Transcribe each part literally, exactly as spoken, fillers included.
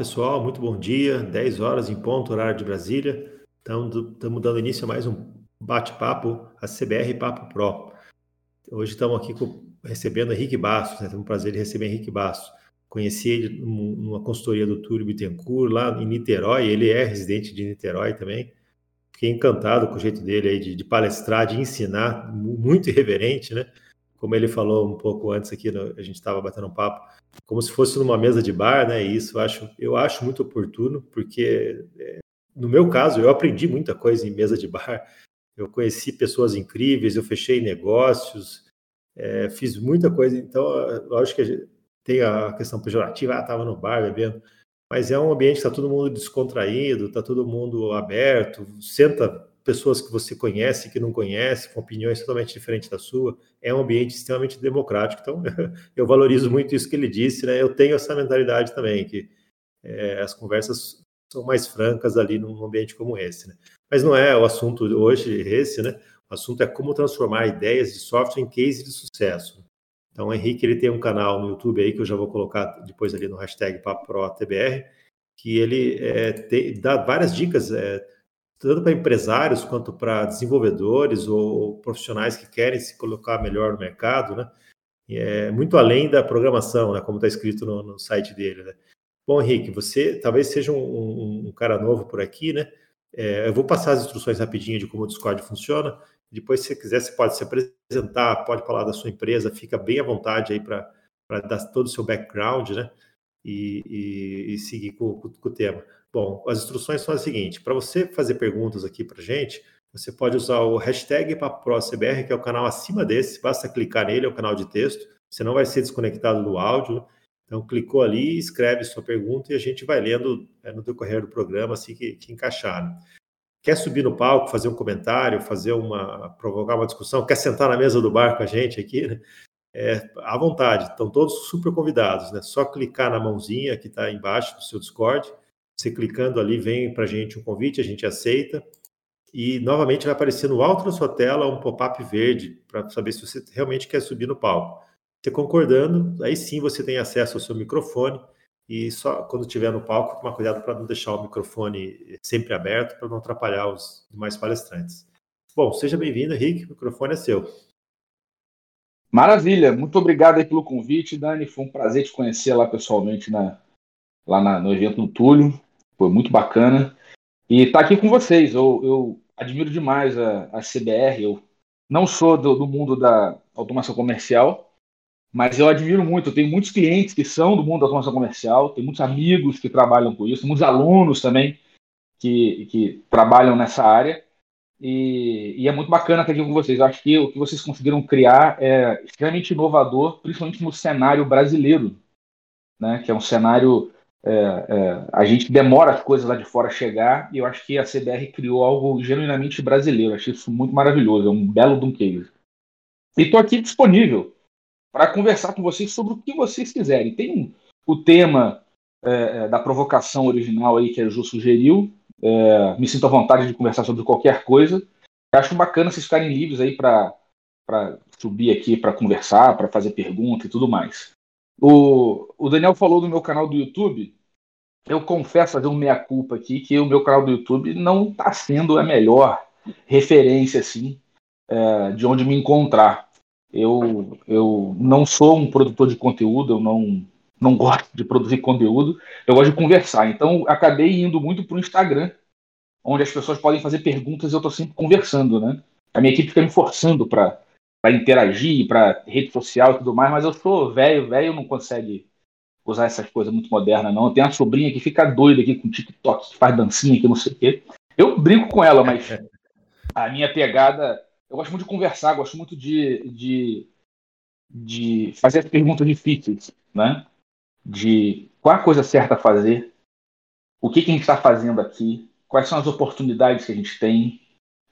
Pessoal, muito bom dia, dez horas em ponto, horário de Brasília. Estamos dando início a mais um bate-papo, a C B R Papo Pro. Hoje estamos aqui com, recebendo Henrique Bastos, né? Temos o prazer de receber Henrique Bastos. Conheci ele numa consultoria do Túlio Bittencourt, lá em Niterói, ele é residente de Niterói também. Fiquei encantado com o jeito dele aí de, de palestrar, de ensinar, muito irreverente, né? Como ele falou um pouco antes aqui, a gente estava batendo um papo, como se fosse numa mesa de bar, né? E isso eu acho, eu acho muito oportuno, porque no meu caso, eu aprendi muita coisa em mesa de bar. Eu conheci pessoas incríveis, eu fechei negócios, é, fiz muita coisa. Então, lógico que tem a questão pejorativa, ah, estava no bar bebendo, mas é um ambiente que está todo mundo descontraído, está todo mundo aberto, senta pessoas que você conhece, que não conhece, com opiniões totalmente diferentes da sua, é um ambiente extremamente democrático. Então, eu valorizo muito isso que ele disse, né? Eu tenho essa mentalidade também, que é, as conversas são mais francas ali num ambiente como esse, né? Mas não é o assunto hoje esse, né? O assunto é como transformar ideias de software em case de sucesso. Então, o Henrique, ele tem um canal no YouTube aí, que eu já vou colocar depois ali no hashtag Papo Pro A C B R, que ele é, te, dá várias dicas, é, tanto para empresários quanto para desenvolvedores ou profissionais que querem se colocar melhor no mercado, né? É, muito além da programação, né? Como está escrito no, no site dele, né? Bom, Henrique, você talvez seja um, um, um cara novo por aqui, né? É, eu vou passar as instruções rapidinho de como o Discord funciona. Depois, se você quiser, você pode se apresentar, pode falar da sua empresa, fica bem à vontade aí para dar todo o seu background, né? E, e, e seguir com, com, com o tema. Bom, as instruções são as seguintes. Para você fazer perguntas aqui para a gente, você pode usar o hashtag Papo Pro A C B R, que é o canal acima desse. Basta clicar nele, é o canal de texto. Você não vai ser desconectado do áudio. Então, clicou ali, escreve sua pergunta e a gente vai lendo é, no decorrer do programa, assim que, que encaixar, né? Quer subir no palco, fazer um comentário, fazer uma, provocar uma discussão, quer sentar na mesa do bar com a gente aqui, né? É, à vontade, estão todos super convidados, né? Só clicar na mãozinha que está embaixo do seu Discord, você clicando ali vem para a gente um convite, a gente aceita e novamente vai aparecer no alto da sua tela um pop-up verde para saber se você realmente quer subir no palco. Você concordando, aí sim você tem acesso ao seu microfone e só quando estiver no palco, tomar cuidado para não deixar o microfone sempre aberto para não atrapalhar os demais palestrantes. Bom, seja bem-vindo, Henrique, o microfone é seu. Maravilha, muito obrigado aí pelo convite, Dani, foi um prazer te conhecer lá pessoalmente, na, lá na, no evento do Túlio, foi muito bacana, e estar tá aqui com vocês, eu, eu admiro demais a, a C B R, eu não sou do, do mundo da automação comercial, mas eu admiro muito, eu tenho muitos clientes que são do mundo da automação comercial, tenho muitos amigos que trabalham com isso, muitos alunos também que, que trabalham nessa área, E, e é muito bacana estar aqui com vocês. Eu acho que o que vocês conseguiram criar é extremamente inovador, principalmente no cenário brasileiro, né? Que é um cenário... É, é, a gente demora as coisas lá de fora chegar, e eu acho que a C B R criou algo genuinamente brasileiro. Eu achei isso muito maravilhoso, é um belo de um case. E estou aqui disponível para conversar com vocês sobre o que vocês quiserem. Tem um, o tema é, da provocação original aí que a Ju sugeriu. É, me sinto à vontade de conversar sobre qualquer coisa. Acho bacana vocês ficarem livres aí para subir aqui, para conversar, para fazer pergunta e tudo mais. O, o Daniel falou do meu canal do YouTube. Eu confesso, fazer um meia-culpa aqui, que o meu canal do YouTube não está sendo a melhor referência assim, é, de onde me encontrar. Eu, eu não sou um produtor de conteúdo, eu não... não gosto de produzir conteúdo, eu gosto de conversar. Então, acabei indo muito para o Instagram, onde as pessoas podem fazer perguntas e eu estou sempre conversando, né? A minha equipe fica me forçando para interagir, para rede social e tudo mais, mas eu sou velho, velho não consegue usar essas coisas muito modernas, não. Tem uma sobrinha que fica doida aqui com TikTok, que faz dancinha, que não sei o quê. Eu brinco com ela, mas a minha pegada... Eu gosto muito de conversar, gosto muito de, de, de fazer as perguntas difíceis, né? De qual a coisa certa a fazer, o que, que a gente está fazendo aqui, quais são as oportunidades que a gente tem,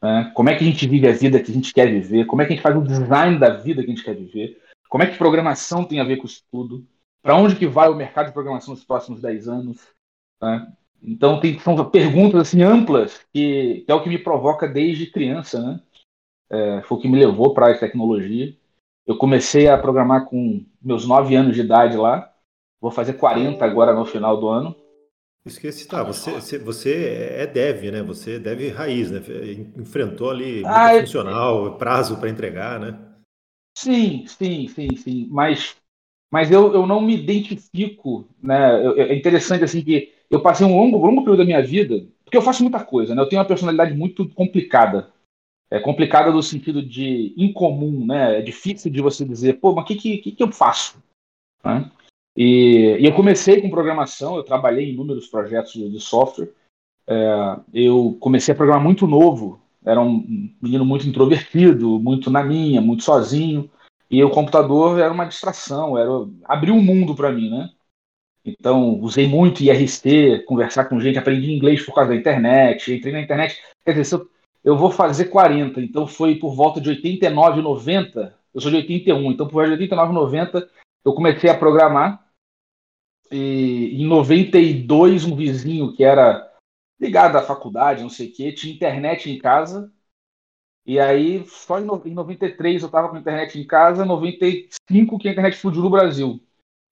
né? Como é que a gente vive a vida que a gente quer viver, como é que a gente faz o design da vida que a gente quer viver, como é que programação tem a ver com isso tudo, para onde que vai o mercado de programação nos próximos dez anos. Né? Então, tem, são perguntas assim, amplas, que, que é o que me provoca desde criança, né? É, foi o que me levou para a tecnologia. Eu comecei a programar com meus nove anos de idade lá. Vou fazer quarenta agora no final do ano. Esqueci, tá, você, você é dev, né? Você é dev raiz, né? Enfrentou ali ah, funcional, é... prazo para entregar, né? Sim, sim, sim, sim. Mas, mas eu, eu não me identifico, né? Eu, é interessante, assim, que eu passei um longo, longo período da minha vida, porque eu faço muita coisa, né? Eu tenho uma personalidade muito complicada. É complicada no sentido de incomum, né? É difícil de você dizer, pô, mas o que, que, que eu faço? Né? E, e eu comecei com programação, eu trabalhei em inúmeros projetos de, de software. É, eu comecei a programar muito novo, era um menino muito introvertido, muito na minha, muito sozinho, e o computador era uma distração, era, abriu um mundo para mim, né? Então, usei muito I R T, conversar com gente, aprendi inglês por causa da internet, entrei na internet, quer dizer, eu, eu vou fazer quarenta, então foi por volta de oitenta e nove, noventa, eu sou de oitenta e um, então por volta de oitenta e nove, noventa, eu comecei a programar. E em noventa e dois, um vizinho que era ligado à faculdade, não sei o quê, tinha internet em casa. E aí, só em noventa e três eu estava com internet em casa, em noventa e cinco que a internet explodiu no Brasil.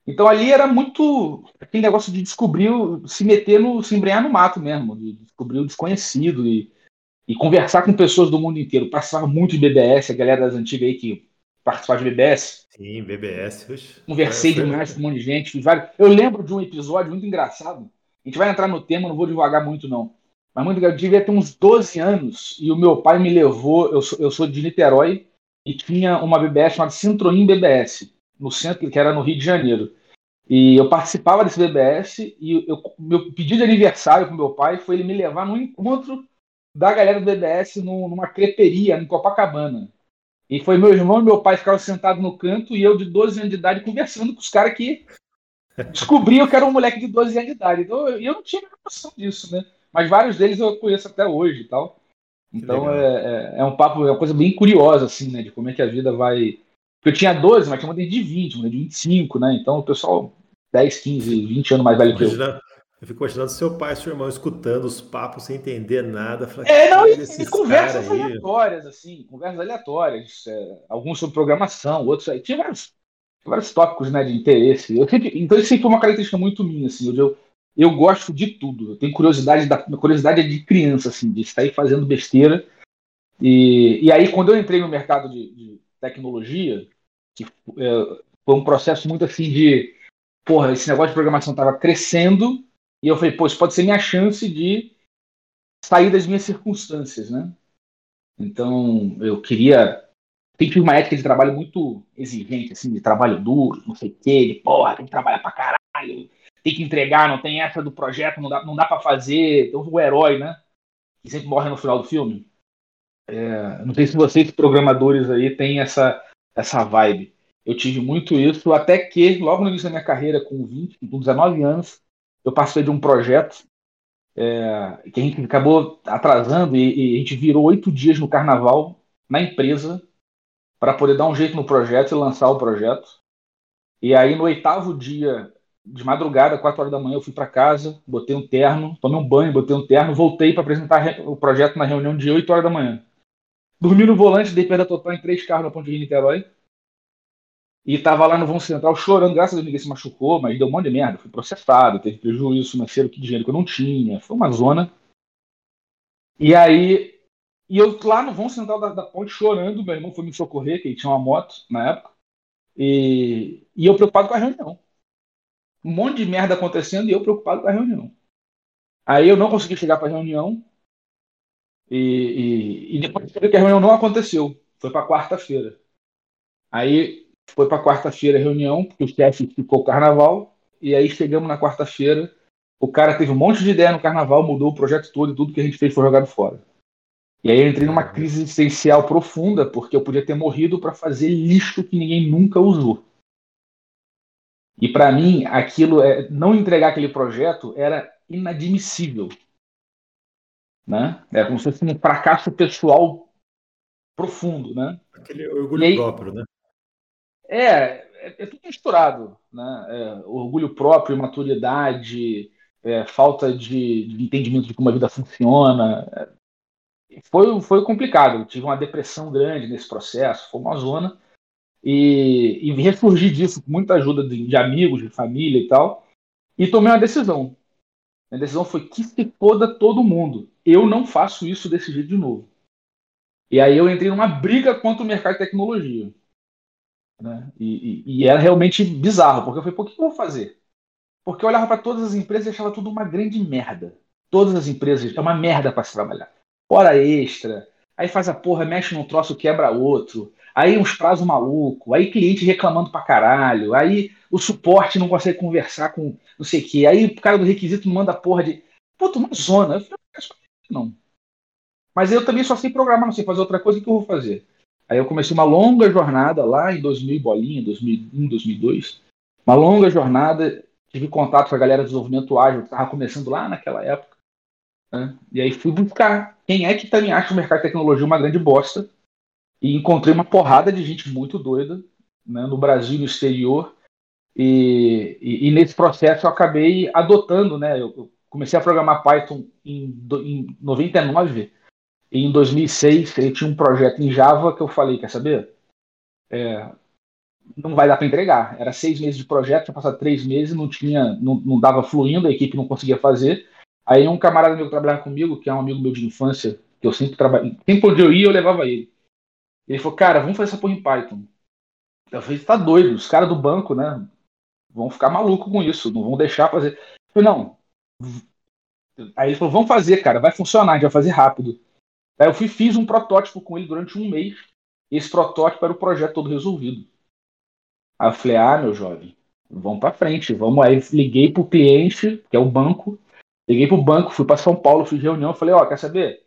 Então ali era muito aquele negócio de descobrir, se meter no, se embrenhar no mato mesmo, de descobrir o desconhecido e, e conversar com pessoas do mundo inteiro. Participava muito de B B S, a galera das antigas aí que participava de B B S. Sim, B B S. Conversei demais com um monte de gente. Eu lembro de um episódio muito engraçado. A gente vai entrar no tema, não vou devagar muito, não. Mas muito engraçado. Eu devia ter uns doze anos e o meu pai me levou. Eu sou, eu sou de Niterói e tinha uma B B S chamada Centroim B B S, no centro, que era no Rio de Janeiro. E eu participava desse B B S e eu, meu pedido de aniversário pro meu pai foi ele me levar num encontro da galera do B B S numa creperia, em Copacabana. E foi meu irmão e meu pai ficavam sentados no canto e eu de doze anos de idade conversando com os caras que descobriam que era um moleque de doze anos de idade. Então eu, eu não tinha noção disso, né? Mas vários deles eu conheço até hoje e tal. Então é, é, é um papo, é uma coisa bem curiosa, assim, né? De como é que a vida vai... Porque eu tinha doze, mas tinha uma de vinte, uma de vinte e cinco, né? Então o pessoal dez, quinze, vinte anos mais velho que eu. Eu fico imaginando seu pai e seu irmão escutando os papos sem entender nada. Fala, é, não, e, e conversas aleatórias, assim, conversas aleatórias. É, alguns sobre programação, outros... Aí, tinha vários, vários tópicos, né, de interesse. Eu sempre, então, isso sempre foi uma característica muito minha, assim. Eu, eu gosto de tudo. Eu tenho curiosidade, da, curiosidade de criança, assim, de estar aí fazendo besteira. E, e aí, quando eu entrei no mercado de, de tecnologia, que, é, foi um processo muito, assim, de... Porra, esse negócio de programação estava crescendo... E eu falei, pô, isso pode ser minha chance de sair das minhas circunstâncias, né? Então, eu queria... Sempre tive uma ética de trabalho muito exigente, assim, de trabalho duro, não sei o quê, de porra, tem que trabalhar pra caralho, tem que entregar, não tem essa do projeto, não dá, não dá pra fazer. Então, o herói, né? Que sempre morre no final do filme. É, não sei se vocês, programadores aí, têm essa, essa vibe. Eu tive muito isso, até que, logo no início da minha carreira, com vinte, com dezenove anos, eu participei de um projeto é, que a gente acabou atrasando e, e a gente virou oito dias no carnaval na empresa para poder dar um jeito no projeto e lançar o projeto. E aí no oitavo dia, de madrugada, quatro horas da manhã, eu fui para casa, botei um terno, tomei um banho, botei um terno, voltei para apresentar o projeto na reunião de oito horas da manhã. Dormi no volante, dei perda total em três carros na ponte de Rio-Niterói. E tava lá no vão central chorando, graças a Deus ninguém se machucou, mas deu um monte de merda, fui processado, teve prejuízo financeiro, que dinheiro que eu não tinha, foi uma zona. E aí, e eu lá no vão central da, da ponte chorando, meu irmão foi me socorrer, que ele tinha uma moto na época, e, e eu preocupado com a reunião. Um monte de merda acontecendo e eu preocupado com a reunião. Aí eu não consegui chegar para a reunião, e, e, e depois que a reunião não aconteceu, foi para quarta-feira. Aí... Foi para quarta-feira a reunião, porque o chefe ficou o carnaval, e aí chegamos na quarta-feira, o cara teve um monte de ideia no carnaval, mudou o projeto todo e tudo que a gente fez foi jogado fora. E aí eu entrei numa crise existencial profunda, porque eu podia ter morrido para fazer lixo que ninguém nunca usou. E para mim, aquilo, é, não entregar aquele projeto era inadmissível. Né? Era como se fosse um fracasso pessoal profundo. Né? Aquele orgulho aí, próprio, né? É, é, é tudo misturado, né? É, orgulho próprio, imaturidade, é, falta de, de entendimento de como a vida funciona. É, foi, foi complicado, eu tive uma depressão grande nesse processo, foi uma zona. E, e ressurgi disso com muita ajuda de, de amigos, de família e tal. E tomei uma decisão. Minha decisão foi que se foda todo mundo. Eu não faço isso desse jeito de novo. E aí eu entrei numa briga contra o mercado de tecnologia. Né? E, e, e era realmente bizarro, porque eu falei, pô, o que eu vou fazer? Porque eu olhava para todas as empresas e achava tudo uma grande merda. Todas as empresas, é uma merda para se trabalhar. Hora extra, aí faz a porra, mexe num troço, quebra outro. Aí uns prazos malucos, aí cliente reclamando pra caralho, aí o suporte não consegue conversar com não sei o que, aí o cara do requisito manda porra de... Puta, uma zona. Eu falei, não faço não. Mas eu também só sei programar, não sei fazer outra coisa, o que eu vou fazer? Aí eu comecei uma longa jornada lá em dois mil bolinha, dois mil e um, dois mil e dois. Uma longa jornada, tive contato com a galera do desenvolvimento ágil, que estava começando lá naquela época. Né? E aí fui buscar quem é que também acha o mercado de tecnologia uma grande bosta. E encontrei uma porrada de gente muito doida, né, no Brasil e no exterior. E, e, e nesse processo eu acabei adotando, né? Eu, eu comecei a programar Python em, em noventa e nove. E em dois mil e seis eu tinha um projeto em Java que eu falei, quer saber? É, não vai dar para entregar. Era seis meses de projeto, tinha passado três meses, não tinha, não, não dava fluindo, a equipe não conseguia fazer. Aí um camarada meu que trabalhava comigo, que é um amigo meu de infância, que eu sempre trabalhei, sempre onde eu ia eu levava ele. Ele falou, cara, vamos fazer essa porra em Python. Eu falei, tá doido, os caras do banco, né? Vão ficar malucos com isso, não vão deixar fazer. Eu falei, não. Aí ele falou, vamos fazer, cara, vai funcionar, a gente vai fazer rápido. Aí eu fui, fiz um protótipo com ele durante um mês. Esse protótipo era o projeto todo resolvido. Aí eu falei, ah, meu jovem, vamos pra frente, vamos aí. Liguei pro cliente, que é o banco. Liguei pro banco, fui pra São Paulo, fiz reunião. Falei, ó, quer saber?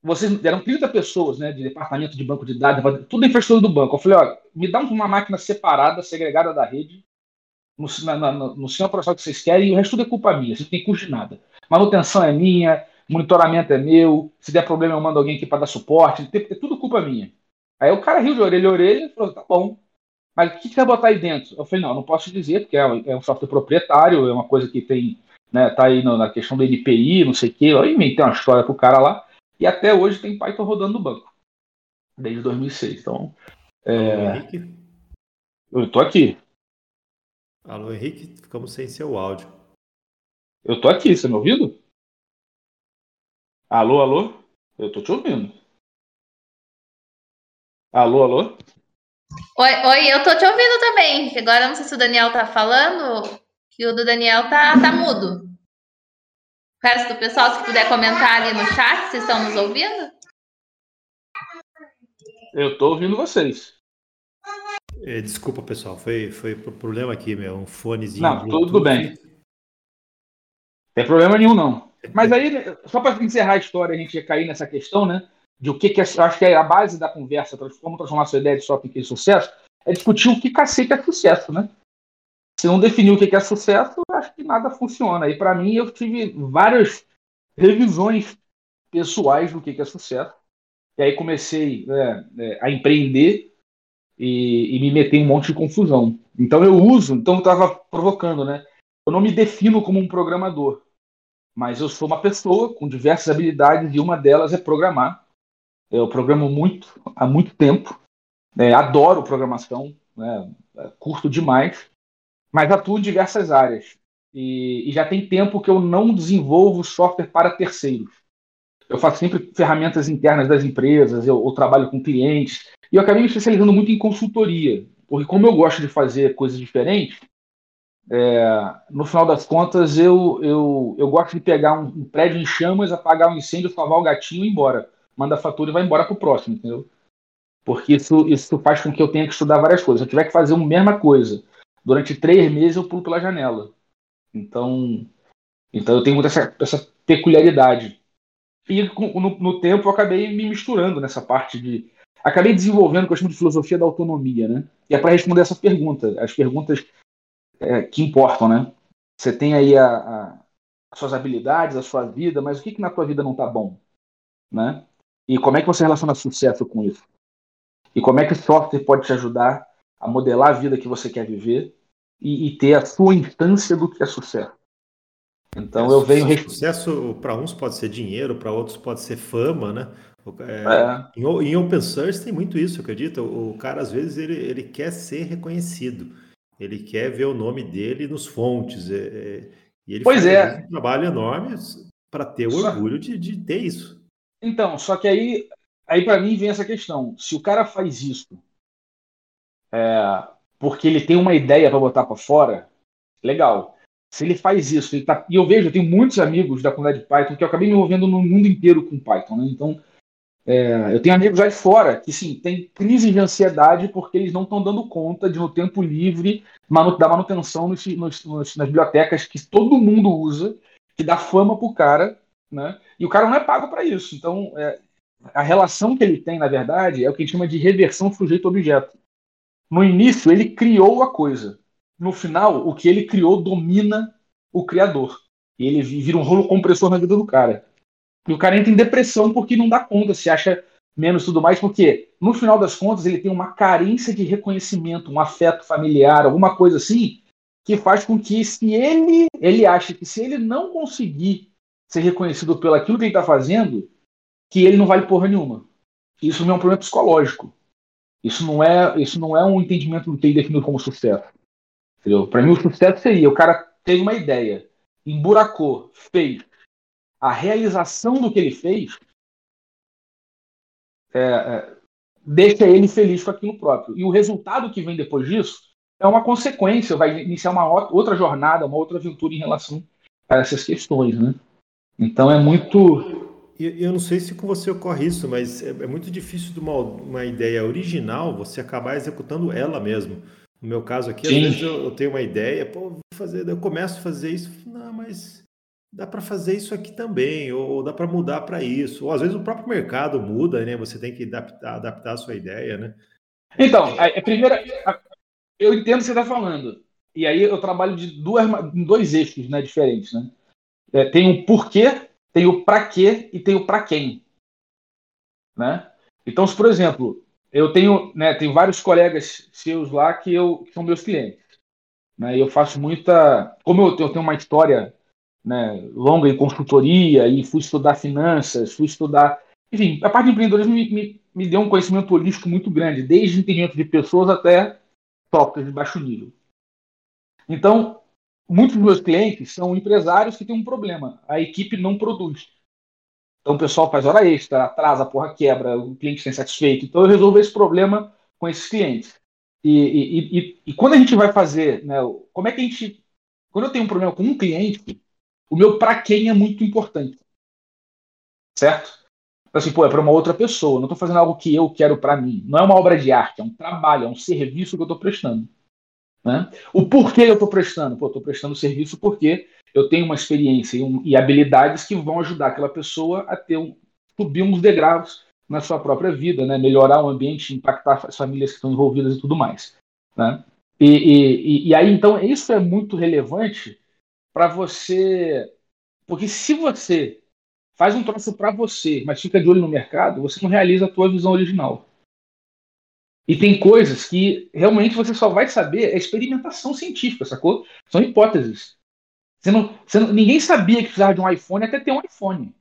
Vocês eram trinta pessoas, né, de departamento de banco de dados, tudo infraestrutura do banco. Eu falei, ó, me dá uma máquina separada, segregada da rede, no, na, no, no sistema processual que vocês querem, e o resto tudo é culpa minha, vocês não tem custo de nada. Manutenção é minha, monitoramento é meu, se der problema eu mando alguém aqui para dar suporte, é tudo culpa minha. Aí o cara riu de orelha a orelha e falou, tá bom, mas o que você vai botar aí dentro? Eu falei, não, não posso dizer, porque é um software proprietário, é uma coisa que tem, né, tá aí na questão do N P I, não sei o quê, eu inventei uma história pro cara lá. E até hoje tem Python rodando no banco. Desde dois mil e seis. Então, é... Alô, Henrique? Eu tô aqui. Alô, Henrique? Ficamos sem seu áudio. Eu tô aqui, você me ouvindo? Alô, alô? Eu tô te ouvindo. Alô, alô? Oi, oi, eu tô te ouvindo também. Agora eu não sei se o Daniel tá falando, que o do Daniel tá, tá mudo. O resto do pessoal, se puder comentar ali no chat, vocês estão nos ouvindo? Eu estou ouvindo vocês. É, desculpa, pessoal. Foi, foi problema aqui, meu. Um fonezinho. Não, tudo, tudo bem. Não tem problema nenhum, não. Mas aí, só para encerrar a história, a gente ia cair nessa questão, né? De o que que é, acho que é a base da conversa, como transformar a sua ideia de software em sucesso, é discutir o que cacete é sucesso, né? Se não definir o que é sucesso, eu acho que nada funciona. E para mim, eu tive várias revisões pessoais do que é sucesso. E aí comecei é, a empreender e, e me meter em um monte de confusão. Então eu uso, então eu estava provocando, né? Eu não me defino como um programador, mas eu sou uma pessoa com diversas habilidades e uma delas é programar. Eu programo muito, há muito tempo. É, adoro programação, né? Curto demais. Mas atuo em diversas áreas. E, e já tem tempo que eu não desenvolvo software para terceiros. Eu faço sempre ferramentas internas das empresas, eu, eu trabalho com clientes. E eu acabei me especializando muito em consultoria. Porque como eu gosto de fazer coisas diferentes, é, no final das contas, eu, eu, eu gosto de pegar um, um prédio em chamas, apagar um incêndio, salvar o gatinho e ir embora. Manda a fatura e vai embora para o próximo, entendeu? Porque isso, isso faz com que eu tenha que estudar várias coisas. Se eu tiver que fazer a mesma coisa durante três meses eu pulo pela janela. Então, então eu tenho muita essa, essa peculiaridade. E no, no tempo eu acabei me misturando nessa parte de... Acabei desenvolvendo o que eu chamo de filosofia da autonomia, né? E é para responder essa pergunta. As perguntas é, que importam, né? Você tem aí a, a, as suas habilidades, a sua vida, mas o que, que na tua vida não tá bom? Né? E como é que você relaciona sucesso com isso? E como é que o software pode te ajudar a modelar a vida que você quer viver? E, e ter a sua instância do que é sucesso. Então é, eu venho... Sucesso para uns pode ser dinheiro, para outros pode ser fama, né? É, é. Em, em open source tem muito isso, eu acredito. O, o cara, às vezes, ele, ele quer ser reconhecido. Ele quer ver o nome dele nos fontes. É, é, E ele pois faz é. um trabalho enorme para ter o só... orgulho de, de ter isso. Então, só que aí, aí para mim vem essa questão. Se o cara faz isso é, porque ele tem uma ideia para botar para fora, legal. Se ele faz isso, ele tá... e eu vejo, eu tenho muitos amigos da comunidade de Python, que eu acabei me envolvendo no mundo inteiro com Python, né? Então, é, eu tenho amigos lá de fora que, sim, tem crise de ansiedade porque eles não estão dando conta de, no tempo livre, manu- da manutenção nos, nos, nos, nas bibliotecas que todo mundo usa, que dá fama pro cara, né? E o cara não é pago para isso. Então, é, a relação que ele tem, na verdade, é o que a gente chama de reversão sujeito-objeto. No início, ele criou a coisa. No final, o que ele criou domina o criador. E ele vira um rolo compressor na vida do cara. E o cara entra em depressão porque não dá conta, se acha menos e tudo mais, porque no final das contas ele tem uma carência de reconhecimento, um afeto familiar, alguma coisa assim, que faz com que se ele, ele acha que se ele não conseguir ser reconhecido pelo aquilo que ele está fazendo, que ele não vale porra nenhuma. Isso não é um problema psicológico. Isso não é, isso não é um entendimento do T I definido como sucesso. Entendeu? Para mim o sucesso seria, o cara teve uma ideia, emburacou, fez. A realização do que ele fez é, é, deixa ele feliz com aquilo próprio. E o resultado que vem depois disso é uma consequência, vai iniciar uma outra jornada, uma outra aventura em relação a essas questões, né? Então é muito... Eu, eu não sei se com você ocorre isso, mas é, é muito difícil de uma, uma ideia original você acabar executando ela mesmo. No meu caso aqui, Sim. às vezes eu, eu tenho uma ideia, pô, vou fazer, eu começo a fazer isso, não, mas... dá para fazer isso aqui também, ou, ou dá para mudar para isso. Ou às vezes o próprio mercado muda, né? Você tem que adaptar, adaptar a sua ideia, né? Então, a, a primeira... A, eu entendo o que você está falando. E aí eu trabalho de duas, dois eixos, né, diferentes, né? É, tem o porquê, tem o para quê e tem o para quem, né? Então, se, por exemplo, eu tenho, né, tenho vários colegas seus lá que, eu, que são meus clientes, né? E eu faço muita... Como eu, eu tenho uma história... né, longa em consultoria, e fui estudar finanças, fui estudar... Enfim, a parte de empreendedorismo me, me, me deu um conhecimento holístico muito grande, desde entendimento de pessoas até software de baixo nível. Então, muitos dos meus clientes são empresários que têm um problema. A equipe não produz. Então, o pessoal faz hora extra, atrasa, a porra quebra, o cliente está insatisfeito. Então, eu resolvo esse problema com esses clientes. E, e, e, e quando a gente vai fazer... né, como é que a gente... Quando eu tenho um problema com um cliente... O meu para quem é muito importante. Certo? Assim, pô, é para uma outra pessoa. Não estou fazendo algo que eu quero para mim. Não é uma obra de arte, é um trabalho, é um serviço que eu estou prestando. Né? O porquê eu estou prestando? Pô, estou prestando o serviço porque eu tenho uma experiência e, um, e habilidades que vão ajudar aquela pessoa a ter um, subir uns degraus na sua própria vida, né? Melhorar o ambiente, impactar as famílias que estão envolvidas e tudo mais. Né? E, e, e aí, então, isso é muito relevante para você, porque se você faz um troço para você, mas fica de olho no mercado, você não realiza a tua visão original. E tem coisas que realmente você só vai saber, é experimentação científica, sacou? São hipóteses. Você não, você não, ninguém sabia que precisava de um iPhone até ter um iPhone.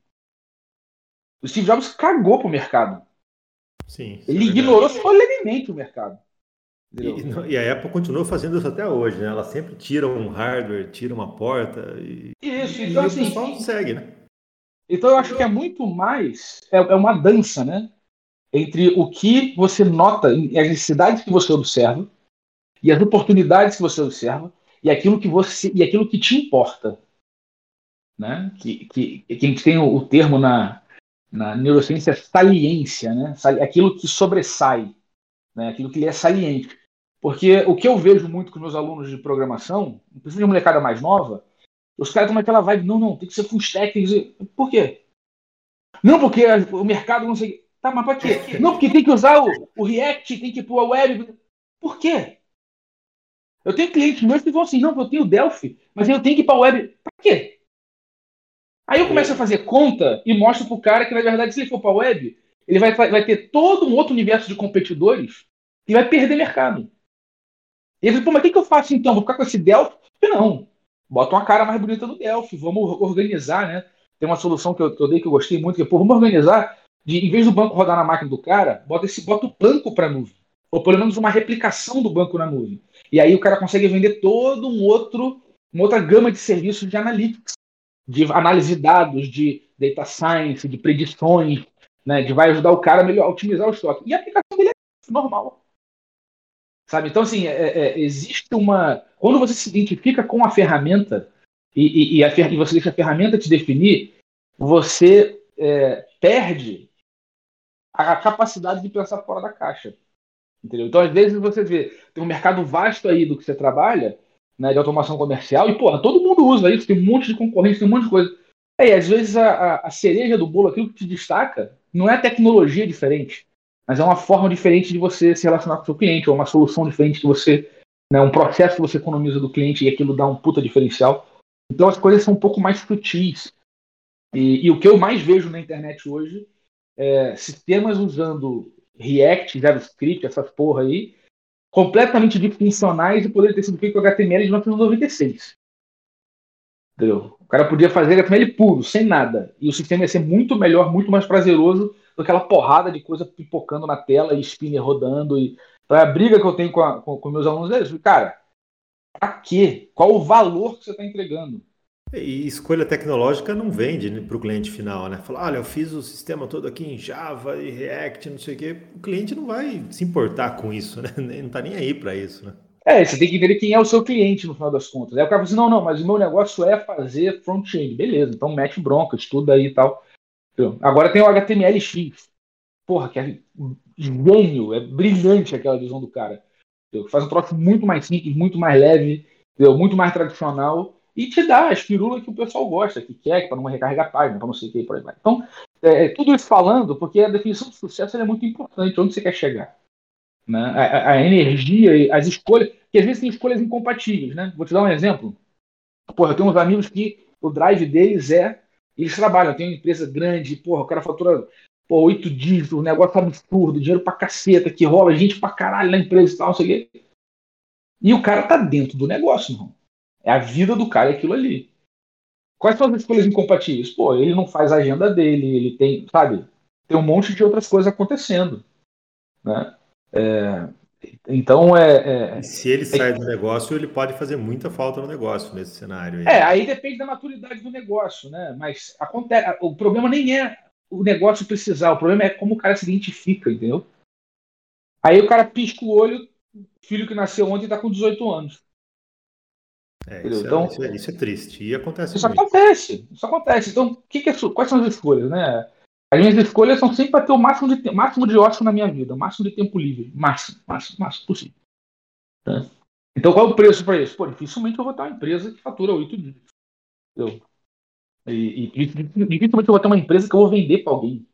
O Steve Jobs cagou pro mercado. Sim. Ele é ignorou solenemente o mercado. E, e a Apple continua fazendo isso até hoje, né? Ela sempre tira um hardware, tira uma porta e, isso, então, e assim, o pessoal segue, né? Então eu acho que é muito mais, é, é uma dança, né? Entre o que você nota, as necessidades que você observa e as oportunidades que você observa e aquilo que, você, e aquilo que te importa, né? Que, que, que a gente tem o, o termo na, na neurociência saliência, né? Aquilo que sobressai. Né, aquilo que lhe é saliente. Porque o que eu vejo muito com meus alunos de programação, principalmente de molecada mais nova, os caras estão naquela vibe, não, não, tem que ser full stack. Por quê? Não, porque o mercado não sei... Tá, mas pra quê? Não, porque tem que usar o, o React, tem que pôr a web... Por quê? Eu tenho clientes meus que vão assim, não, eu tenho o Delphi, mas eu tenho que ir pra web... Pra quê? Aí eu começo a fazer conta e mostro pro cara que, na verdade, se ele for pra web... Ele vai, vai ter todo um outro universo de competidores e vai perder mercado. E ele fala, pô, mas o que, que eu faço então? Vou ficar com esse Delphi? Não. Bota uma cara mais bonita do Delphi. Vamos organizar, né? Tem uma solução que eu, que eu dei que eu gostei muito, que é, pô, vamos organizar, de, em vez do banco rodar na máquina do cara, bota, esse, bota o banco para a nuvem. Ou pelo menos uma replicação do banco na nuvem. E aí o cara consegue vender todo um outro uma outra gama de serviços de analytics, de análise de dados, de data science, de predições, né, de vai ajudar o cara a melhor, otimizar o estoque. E a aplicação dele é normal. Sabe? Então, assim, é, é, existe uma... Quando você se identifica com a ferramenta e, e, e, a fer... e você deixa a ferramenta te definir, você é, perde a capacidade de pensar fora da caixa. Entendeu? Então, às vezes, você vê, tem um mercado vasto aí do que você trabalha, né, de automação comercial, e, porra, todo mundo usa isso, tem um monte de concorrência, tem um monte de coisa. É, e às vezes, a, a cereja do bolo, aquilo que te destaca, não é a tecnologia diferente, mas é uma forma diferente de você se relacionar com o seu cliente, ou uma solução diferente que você, né, um processo que você economiza do cliente e aquilo dá um puta diferencial. Então as coisas são um pouco mais sutis. E, e o que eu mais vejo na internet hoje é sistemas usando React, JavaScript, essas porra aí, completamente disfuncionais e poderia ter sido feito com H T M L de mil novecentos e noventa e seis. Entendeu? O cara podia fazer H T M L puro, sem nada. E o sistema ia ser muito melhor, muito mais prazeroso, aquela porrada de coisa pipocando na tela e spinner rodando. E a briga que eu tenho com, a, com, com meus alunos é isso. Cara, pra quê? Qual o valor que você está entregando? E escolha tecnológica não vende, né, para o cliente final, né? Falar, olha, eu fiz o sistema todo aqui em Java e React, não sei o quê. O cliente não vai se importar com isso, né? Não tá nem aí para isso, né? É, você tem que entender quem é o seu cliente no final das contas. Aí o cara fala assim, não, não, mas o meu negócio é fazer front-end. Beleza, então mete bronca, estuda aí e tal. Agora tem o H T M L X. Porra, que é gênio, é brilhante aquela visão do cara. Faz um troço muito mais simples, muito mais leve, muito mais tradicional e te dá as firulas que o pessoal gosta, que quer, para não recarregar a página, para não sei o que, por aí vai. Então, é, tudo isso falando, porque a definição de sucesso é muito importante, onde você quer chegar. Né? A, a energia, as escolhas, que às vezes tem escolhas incompatíveis, né? Vou te dar um exemplo. Porra, eu tenho uns amigos que o drive deles é... Eles trabalham, tem uma empresa grande, porra, o cara fatura porra, oito dígitos, um negócio absurdo, dinheiro pra caceta, que rola gente pra caralho na empresa e tal, não sei o quê. E o cara tá dentro do negócio, irmão. É a vida do cara, é aquilo ali. Quais são as escolhas incompatíveis? Pô, ele não faz a agenda dele, ele tem, sabe, tem um monte de outras coisas acontecendo. Né? É, então é... é se ele sai é, do negócio, ele pode fazer muita falta no negócio nesse cenário. Aí. É, aí depende da maturidade do negócio, né? Mas acontece, o problema nem é o negócio precisar, o problema é como o cara se identifica, entendeu? Aí o cara pisca o olho, filho que nasceu ontem tá com dezoito anos. É, isso, então, é, isso, é, isso é triste. E acontece isso muito. acontece, isso acontece. Então, que que é, quais são as escolhas, né? As minhas escolhas são sempre para ter o máximo de, máximo de ócio na minha vida, o máximo de tempo livre, máximo, máximo, máximo possível. Tá? Então, qual é o preço para isso? Pô, dificilmente eu vou ter uma empresa que fatura oito dígitos. Entendeu? E, e dificilmente eu vou ter uma empresa que eu vou vender para alguém.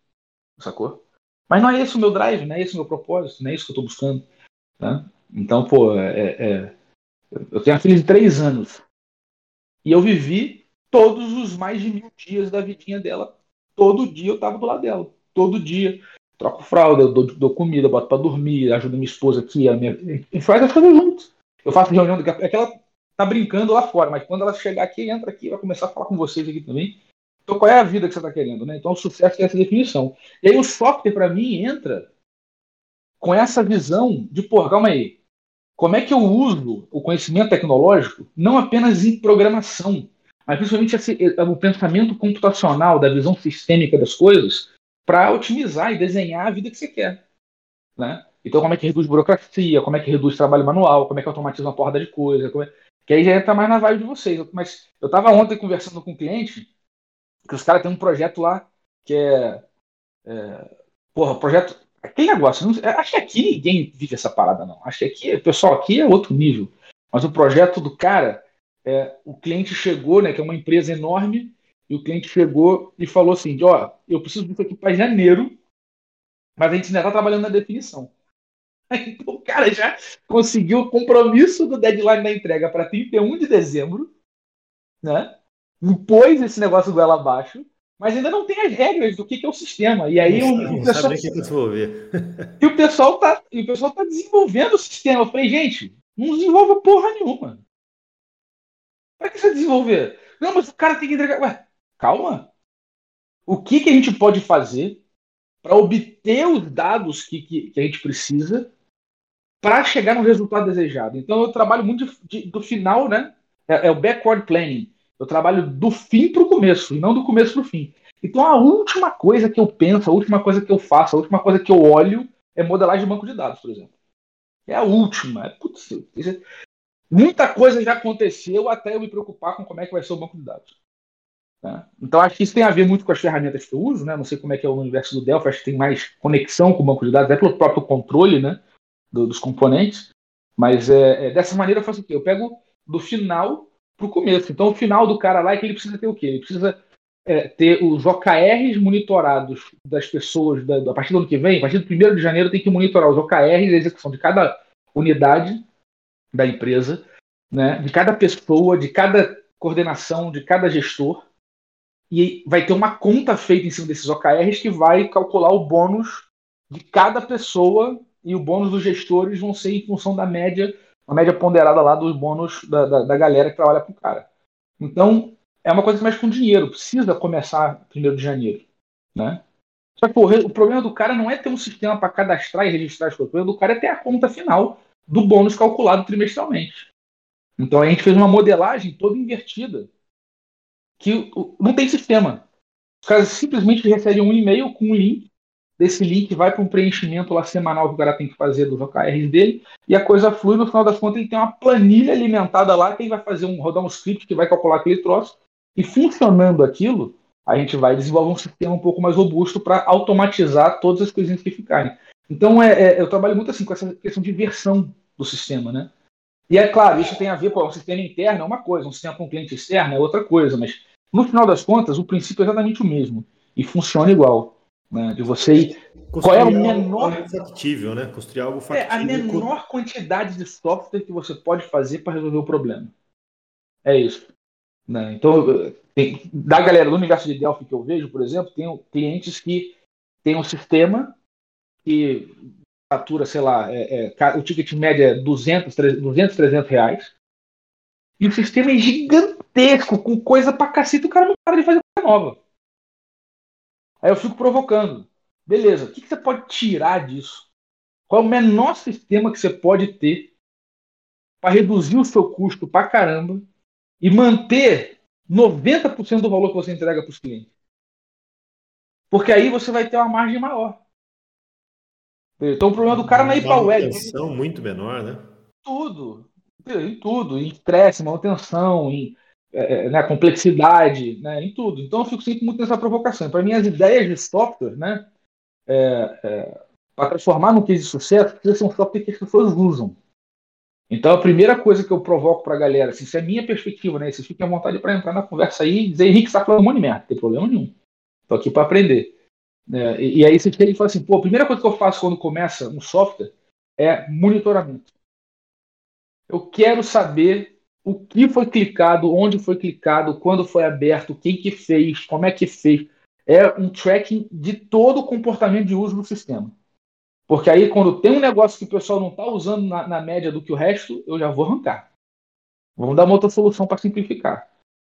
Sacou? Mas não é esse o meu drive, não é esse o meu propósito, não é isso que eu estou buscando. Tá? Então, pô, é, é, eu tenho uma filha de três anos. E eu vivi todos os mais de mil dias da vidinha dela. Todo dia eu tava do lado dela. Todo dia. Troco fralda, eu dou, dou comida, boto pra dormir, ajudo minha esposa aqui. A, minha... a gente faz as coisas junto. Eu faço reunião. Do... É que ela tá brincando lá fora, mas quando ela chegar aqui, entra aqui, vai começar a falar com vocês aqui também. Então qual é a vida que você tá querendo, né? Então o sucesso é essa definição. E aí o software pra mim entra com essa visão de, pô, calma aí. Como é que eu uso o conhecimento tecnológico não apenas em programação, mas principalmente esse, o pensamento computacional, da visão sistêmica das coisas, para otimizar e desenhar a vida que você quer. Né? Então, como é que reduz burocracia, como é que reduz trabalho manual, como é que automatiza uma porrada de coisa, como é... que aí já entra mais na vibe de vocês. Mas eu estava ontem conversando com um cliente, que os caras têm um projeto lá, que é... é... Porra, projeto... Aquele negócio, não... acho que aqui ninguém vive essa parada, não. Acho que aqui, pessoal, aqui é outro nível. Mas o projeto do cara... É, o cliente chegou, né, que é uma empresa enorme, e o cliente chegou e falou assim, ó, eu preciso disso aqui para janeiro, mas a gente ainda está trabalhando na definição. Aí, então, o cara já conseguiu o compromisso do deadline da entrega para trinta e um de dezembro, né, impôs esse negócio goela abaixo, mas ainda não tem as regras do que, que é o sistema. E aí não, o, não o pessoal... Que desenvolver. E o pessoal tá, e o pessoal tá desenvolvendo o sistema. Eu falei, gente, não desenvolve porra nenhuma. Para que você desenvolver? Não, mas o cara tem que entregar... Ué, calma. O que, que a gente pode fazer para obter os dados que, que, que a gente precisa para chegar no resultado desejado? Então, eu trabalho muito de, de, do final, né? É, é o backward planning. Eu trabalho do fim para o começo, e não do começo para o fim. Então, a última coisa que eu penso, a última coisa que eu faço, a última coisa que eu olho é modelagem de banco de dados, por exemplo. É a última. Putz, muita coisa já aconteceu até eu me preocupar com como é que vai ser o banco de dados. Tá? Então, acho que isso tem a ver muito com as ferramentas que eu uso, né? Não sei como é que é o universo do Delphi, acho que tem mais conexão com o banco de dados, até pelo próprio controle, né, do, dos componentes. Mas é, é, dessa maneira eu faço o quê? Eu pego do final para o começo. Então, o final do cara lá é que ele precisa ter o quê? Ele precisa é, ter os O K Rs monitorados das pessoas da, a partir do ano que vem. A partir do primeiro de janeiro tem que monitorar os O K Rs, a execução de cada unidade da empresa, né, de cada pessoa, de cada coordenação, de cada gestor. E vai ter uma conta feita em cima desses O K Rs que vai calcular o bônus de cada pessoa, e o bônus dos gestores vão ser em função da média, a média ponderada lá dos bônus da, da, da galera que trabalha com o cara. Então, é uma coisa que mexe com dinheiro. Precisa começar primeiro de janeiro, né? Só que pô, o problema do cara não é ter um sistema para cadastrar e registrar as coisas. O problema do cara é ter a conta final do bônus calculado trimestralmente. Então, a gente fez uma modelagem toda invertida, que não tem sistema. Os caras simplesmente recebem um e-mail com um link. Desse link vai para um preenchimento lá semanal que o cara tem que fazer dos O K Rs dele, e a coisa flui. No final das contas, ele tem uma planilha alimentada lá que ele vai fazer um, rodar um script que vai calcular aquele troço, e funcionando aquilo, a gente vai desenvolver um sistema um pouco mais robusto para automatizar todas as coisinhas que ficarem. Então, é, é, eu trabalho muito assim com essa questão de versão do sistema, né? E é claro, isso tem a ver com um sistema interno é uma coisa, um sistema com um cliente externo é outra coisa, mas no final das contas, o princípio é exatamente o mesmo, e funciona igual. Né, de você ir. Qual é o menor. Algo factível, né? Construir algo factível. É a menor quantidade de software que você pode fazer para resolver o problema. É isso. Né? Então, tem, da galera do universo de Delphi que eu vejo, por exemplo, tem clientes que tem um sistema que fatura, sei lá, é, é, o ticket médio é duzentos, trezentos reais. E o sistema é gigantesco, com coisa pra cacete, o cara não para de fazer coisa nova. Aí eu fico provocando. Beleza, o que, que você pode tirar disso? Qual é o menor sistema que você pode ter para reduzir o seu custo pra caramba e manter noventa por cento do valor que você entrega para os clientes? Porque aí você vai ter uma margem maior. Então o problema do cara não é ir para o web. Manutenção muito menor, né? Tudo. Em tudo. Em estresse, manutenção, em... É, né, complexidade, né, em tudo. Então eu fico sempre muito nessa provocação. Para mim, as ideias de software, né, é, é, para transformar num case de sucesso, precisa ser um software que as pessoas usam. Então a primeira coisa que eu provoco para a galera, assim, isso é minha perspectiva, né, vocês fiquem à vontade para entrar na conversa aí e dizer: Henrique, você está falando um monte de merda, não tem problema nenhum. Estou aqui para aprender. É, e, e aí você chega e fala assim: pô, a primeira coisa que eu faço quando começa um software é monitoramento. Eu quero saber o que foi clicado, onde foi clicado, quando foi aberto, quem que fez, como é que fez. É um tracking de todo o comportamento de uso do sistema. Porque aí, quando tem um negócio que o pessoal não está usando na, na média do que o resto, eu já vou arrancar. Vamos dar uma outra solução para simplificar.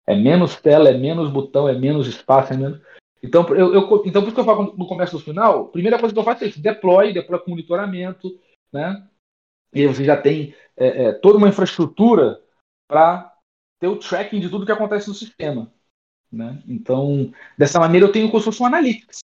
É menos tela, é menos botão, é menos espaço, é menos... Então, eu, eu, então por isso que eu falo no começo do final, a primeira coisa que eu faço é isso: deploy, deploy com monitoramento, né? E você já tem é, é, toda uma infraestrutura para ter o tracking de tudo que acontece no sistema, né? Então, dessa maneira eu tenho como se fosse um analytics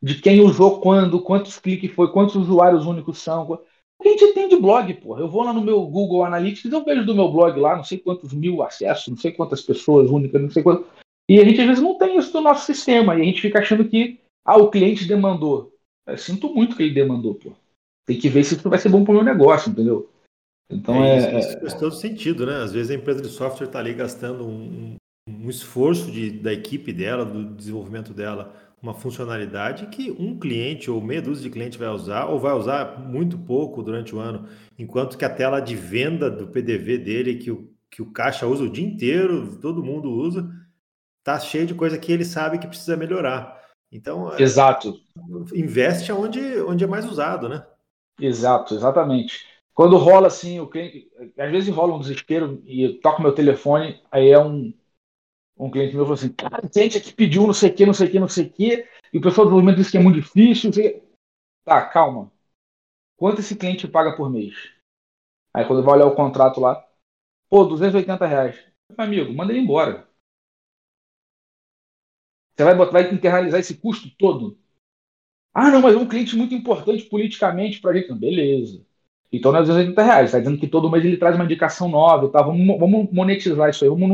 de quem usou quando, quantos cliques foi, quantos usuários únicos são. A gente tem de blog, porra. Eu vou lá no meu Google Analytics, eu vejo do meu blog lá, não sei quantos mil acessos, não sei quantas pessoas únicas, não sei quanto. E a gente às vezes não tem isso do nosso sistema, e a gente fica achando que, ah, o cliente demandou. Eu sinto muito que ele demandou, porra. Tem que ver se isso vai ser bom para o meu negócio, entendeu? Então é, é, isso, isso faz todo sentido, né? Às vezes a empresa de software está ali gastando um, um esforço de, da equipe dela, do desenvolvimento dela, uma funcionalidade que um cliente ou meia dúzia de clientes vai usar, ou vai usar muito pouco durante o ano, enquanto que a tela de venda do P D V dele, que o, que o caixa usa o dia inteiro, todo mundo usa, está cheio de coisa que ele sabe que precisa melhorar. Então, exato. É, investe onde, onde é mais usado, né? Exato, exatamente. Quando rola assim, o cliente, às vezes rola um desespero e eu toco meu telefone, aí é um, um cliente meu falou assim: cara, gente aqui pediu não sei o que, não sei o que, não sei o que, e o pessoal do desenvolvimento disse que é muito difícil. Tá, calma. Quanto esse cliente paga por mês? Aí quando vai olhar o contrato lá, Pô, duzentos e oitenta reais. Meu amigo, manda ele embora. Você vai botar, vai internalizar esse custo todo. Ah, não, mas é um cliente muito importante politicamente para a gente. Beleza. Então não é duzentos e oitenta reais. Está dizendo que todo mês ele traz uma indicação nova, tá? Vamos, vamos monetizar isso aí, vamos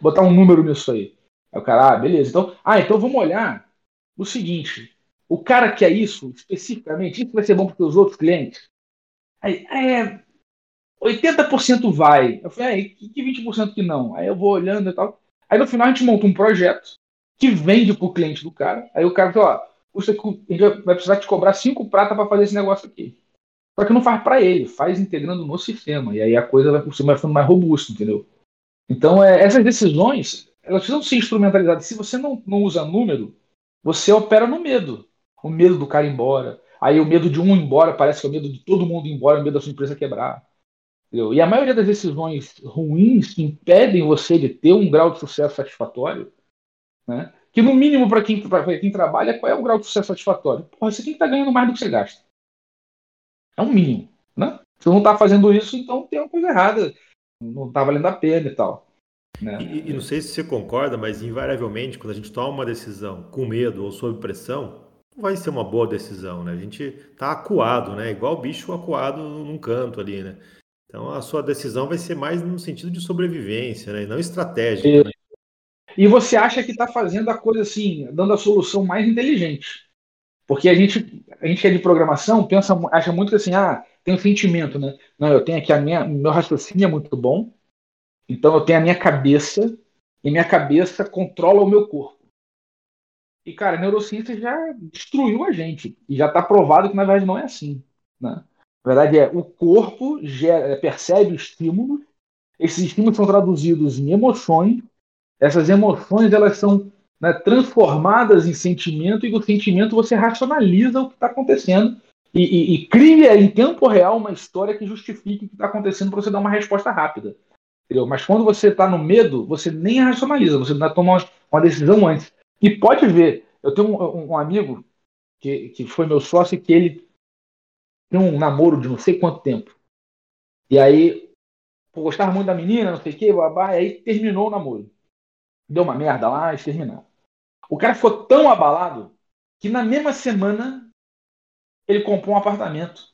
botar um número nisso aí. Aí o cara, ah, beleza. Então, ah, então vamos olhar o seguinte. O cara que é isso, especificamente, isso vai ser bom para os outros clientes? Aí, é, oitenta por cento vai. Eu falei, aí, ah, que vinte por cento que não? Aí eu vou olhando e tal. Aí no final a gente monta um projeto que vende para o cliente do cara. Aí o cara fala, ó, custa que a gente vai precisar te cobrar cinco pratas para fazer esse negócio aqui. Só que não faz para ele, faz integrando no sistema. E aí a coisa vai, vai ficando mais robusta, entendeu? Então, é, essas decisões, elas precisam ser instrumentalizadas. Se você não, não usa número, você opera no medo. O medo do cara ir embora. Aí o medo de um ir embora parece que é o medo de todo mundo ir embora, o medo da sua empresa quebrar. Entendeu? E a maioria das decisões ruins que impedem você de ter um grau de sucesso satisfatório, né? Que no mínimo para quem, quem trabalha, qual é o grau de sucesso satisfatório? Porra, você tem que estar ganhando mais do que você gasta. É um mínimo, né? Se não está fazendo isso, então tem uma coisa errada. Não está valendo a pena e tal. Né? E, e não sei se você concorda, mas invariavelmente, quando a gente toma uma decisão com medo ou sob pressão, não vai ser uma boa decisão, né? A gente está acuado, né? Igual o bicho acuado num canto ali, né? Então a sua decisão vai ser mais no sentido de sobrevivência, né? E não estratégica. E, né? E você acha que está fazendo a coisa assim, dando a solução mais inteligente. Porque a gente, a gente que é de programação pensa, acha muito que assim, ah, tem um sentimento, né? Não, eu tenho aqui a minha, meu raciocínio é muito bom, então eu tenho a minha cabeça, e minha cabeça controla o meu corpo. E, cara, a neurociência já destruiu a gente, e já está provado que, na verdade, não é assim, né? Na verdade, é, o corpo gera, percebe estímulos, esses estímulos são traduzidos em emoções, essas emoções, elas são, né, transformadas em sentimento, e do sentimento você racionaliza o que está acontecendo e, e, e cria em tempo real uma história que justifique o que está acontecendo para você dar uma resposta rápida. Entendeu? Mas quando você está no medo, você nem racionaliza, você ainda toma uma, uma decisão antes. E pode ver, eu tenho um, um amigo que, que foi meu sócio, que ele tem um namoro de não sei quanto tempo. E aí, eu gostava muito da menina, não sei o que, babá, e aí terminou o namoro. Deu uma merda lá, e terminaram. O cara ficou tão abalado que na mesma semana ele comprou um apartamento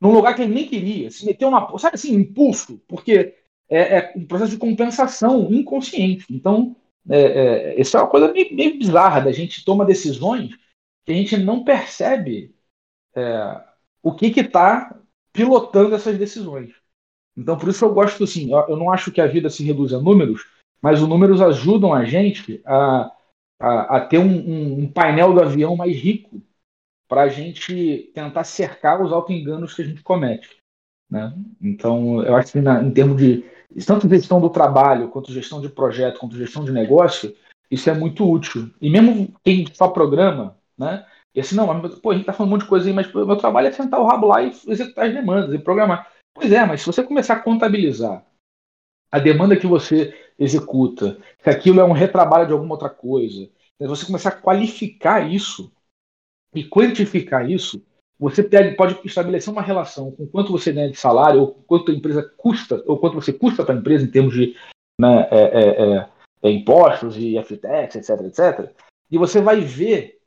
num lugar que ele nem queria. Se meteu na... Sabe assim, impulso? Porque é, é um processo de compensação inconsciente. Então, é, é, isso é uma coisa meio, meio bizarra da gente toma decisões que a gente não percebe é, o que está pilotando essas decisões. Então, por isso eu gosto assim, eu não acho que a vida se reduz a números, mas os números ajudam a gente a, a, a ter um, um, um painel do avião mais rico para a gente tentar cercar os auto-enganos que a gente comete. Né? Então, eu acho que na, em termos de tanto gestão do trabalho, quanto gestão de projeto, quanto gestão de negócio, isso é muito útil. E mesmo quem só programa, né? E assim, não, mas, pô, a gente está falando um monte de coisa aí, mas pô, meu trabalho é sentar o rabo lá e executar as demandas e programar. Pois é, mas se você começar a contabilizar a demanda que você executa, se aquilo é um retrabalho de alguma outra coisa, se você começar a qualificar isso e quantificar isso, você pode estabelecer uma relação com quanto você ganha de salário, ou quanto a empresa custa, ou quanto você custa para a empresa em termos de, né, é, é, é, impostos e F T X, etc, etcétera. E você vai ver,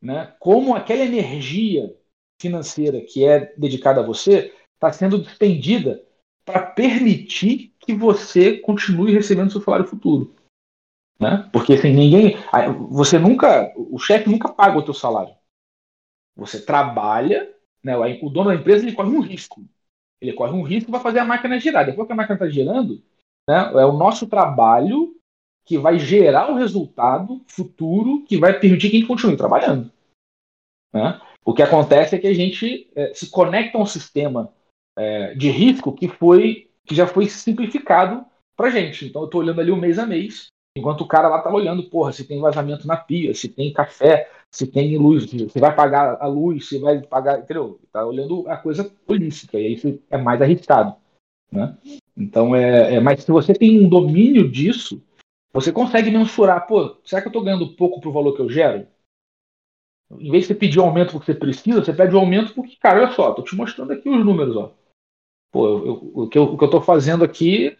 né, como aquela energia financeira que é dedicada a você está sendo despendida para permitir que você continue recebendo seu salário futuro, né? Porque sem ninguém, você nunca, o chefe nunca paga o teu salário. Você trabalha, né? O dono da empresa ele corre um risco, ele corre um risco para fazer a máquina girar. Depois que a máquina está girando, né? É o nosso trabalho que vai gerar o resultado futuro que vai permitir que a gente continue trabalhando, né? O que acontece é que a gente é, se conecta a um sistema É, de risco que, foi, que já foi simplificado pra gente. Então eu tô olhando ali o mês a mês, enquanto o cara lá tá olhando, porra, se tem vazamento na pia, se tem café, se tem luz, se vai pagar a luz, se vai pagar, entendeu? Tá olhando a coisa política, e aí isso é mais arriscado, né? Então é, é, mas se você tem um domínio disso, você consegue mensurar, pô, será que eu tô ganhando pouco pro valor que eu gero? Em vez de você pedir aumento porque você precisa, você pede o aumento porque, cara, olha só, tô te mostrando aqui os números, ó. Pô, eu, eu, o, que eu, o que eu tô fazendo aqui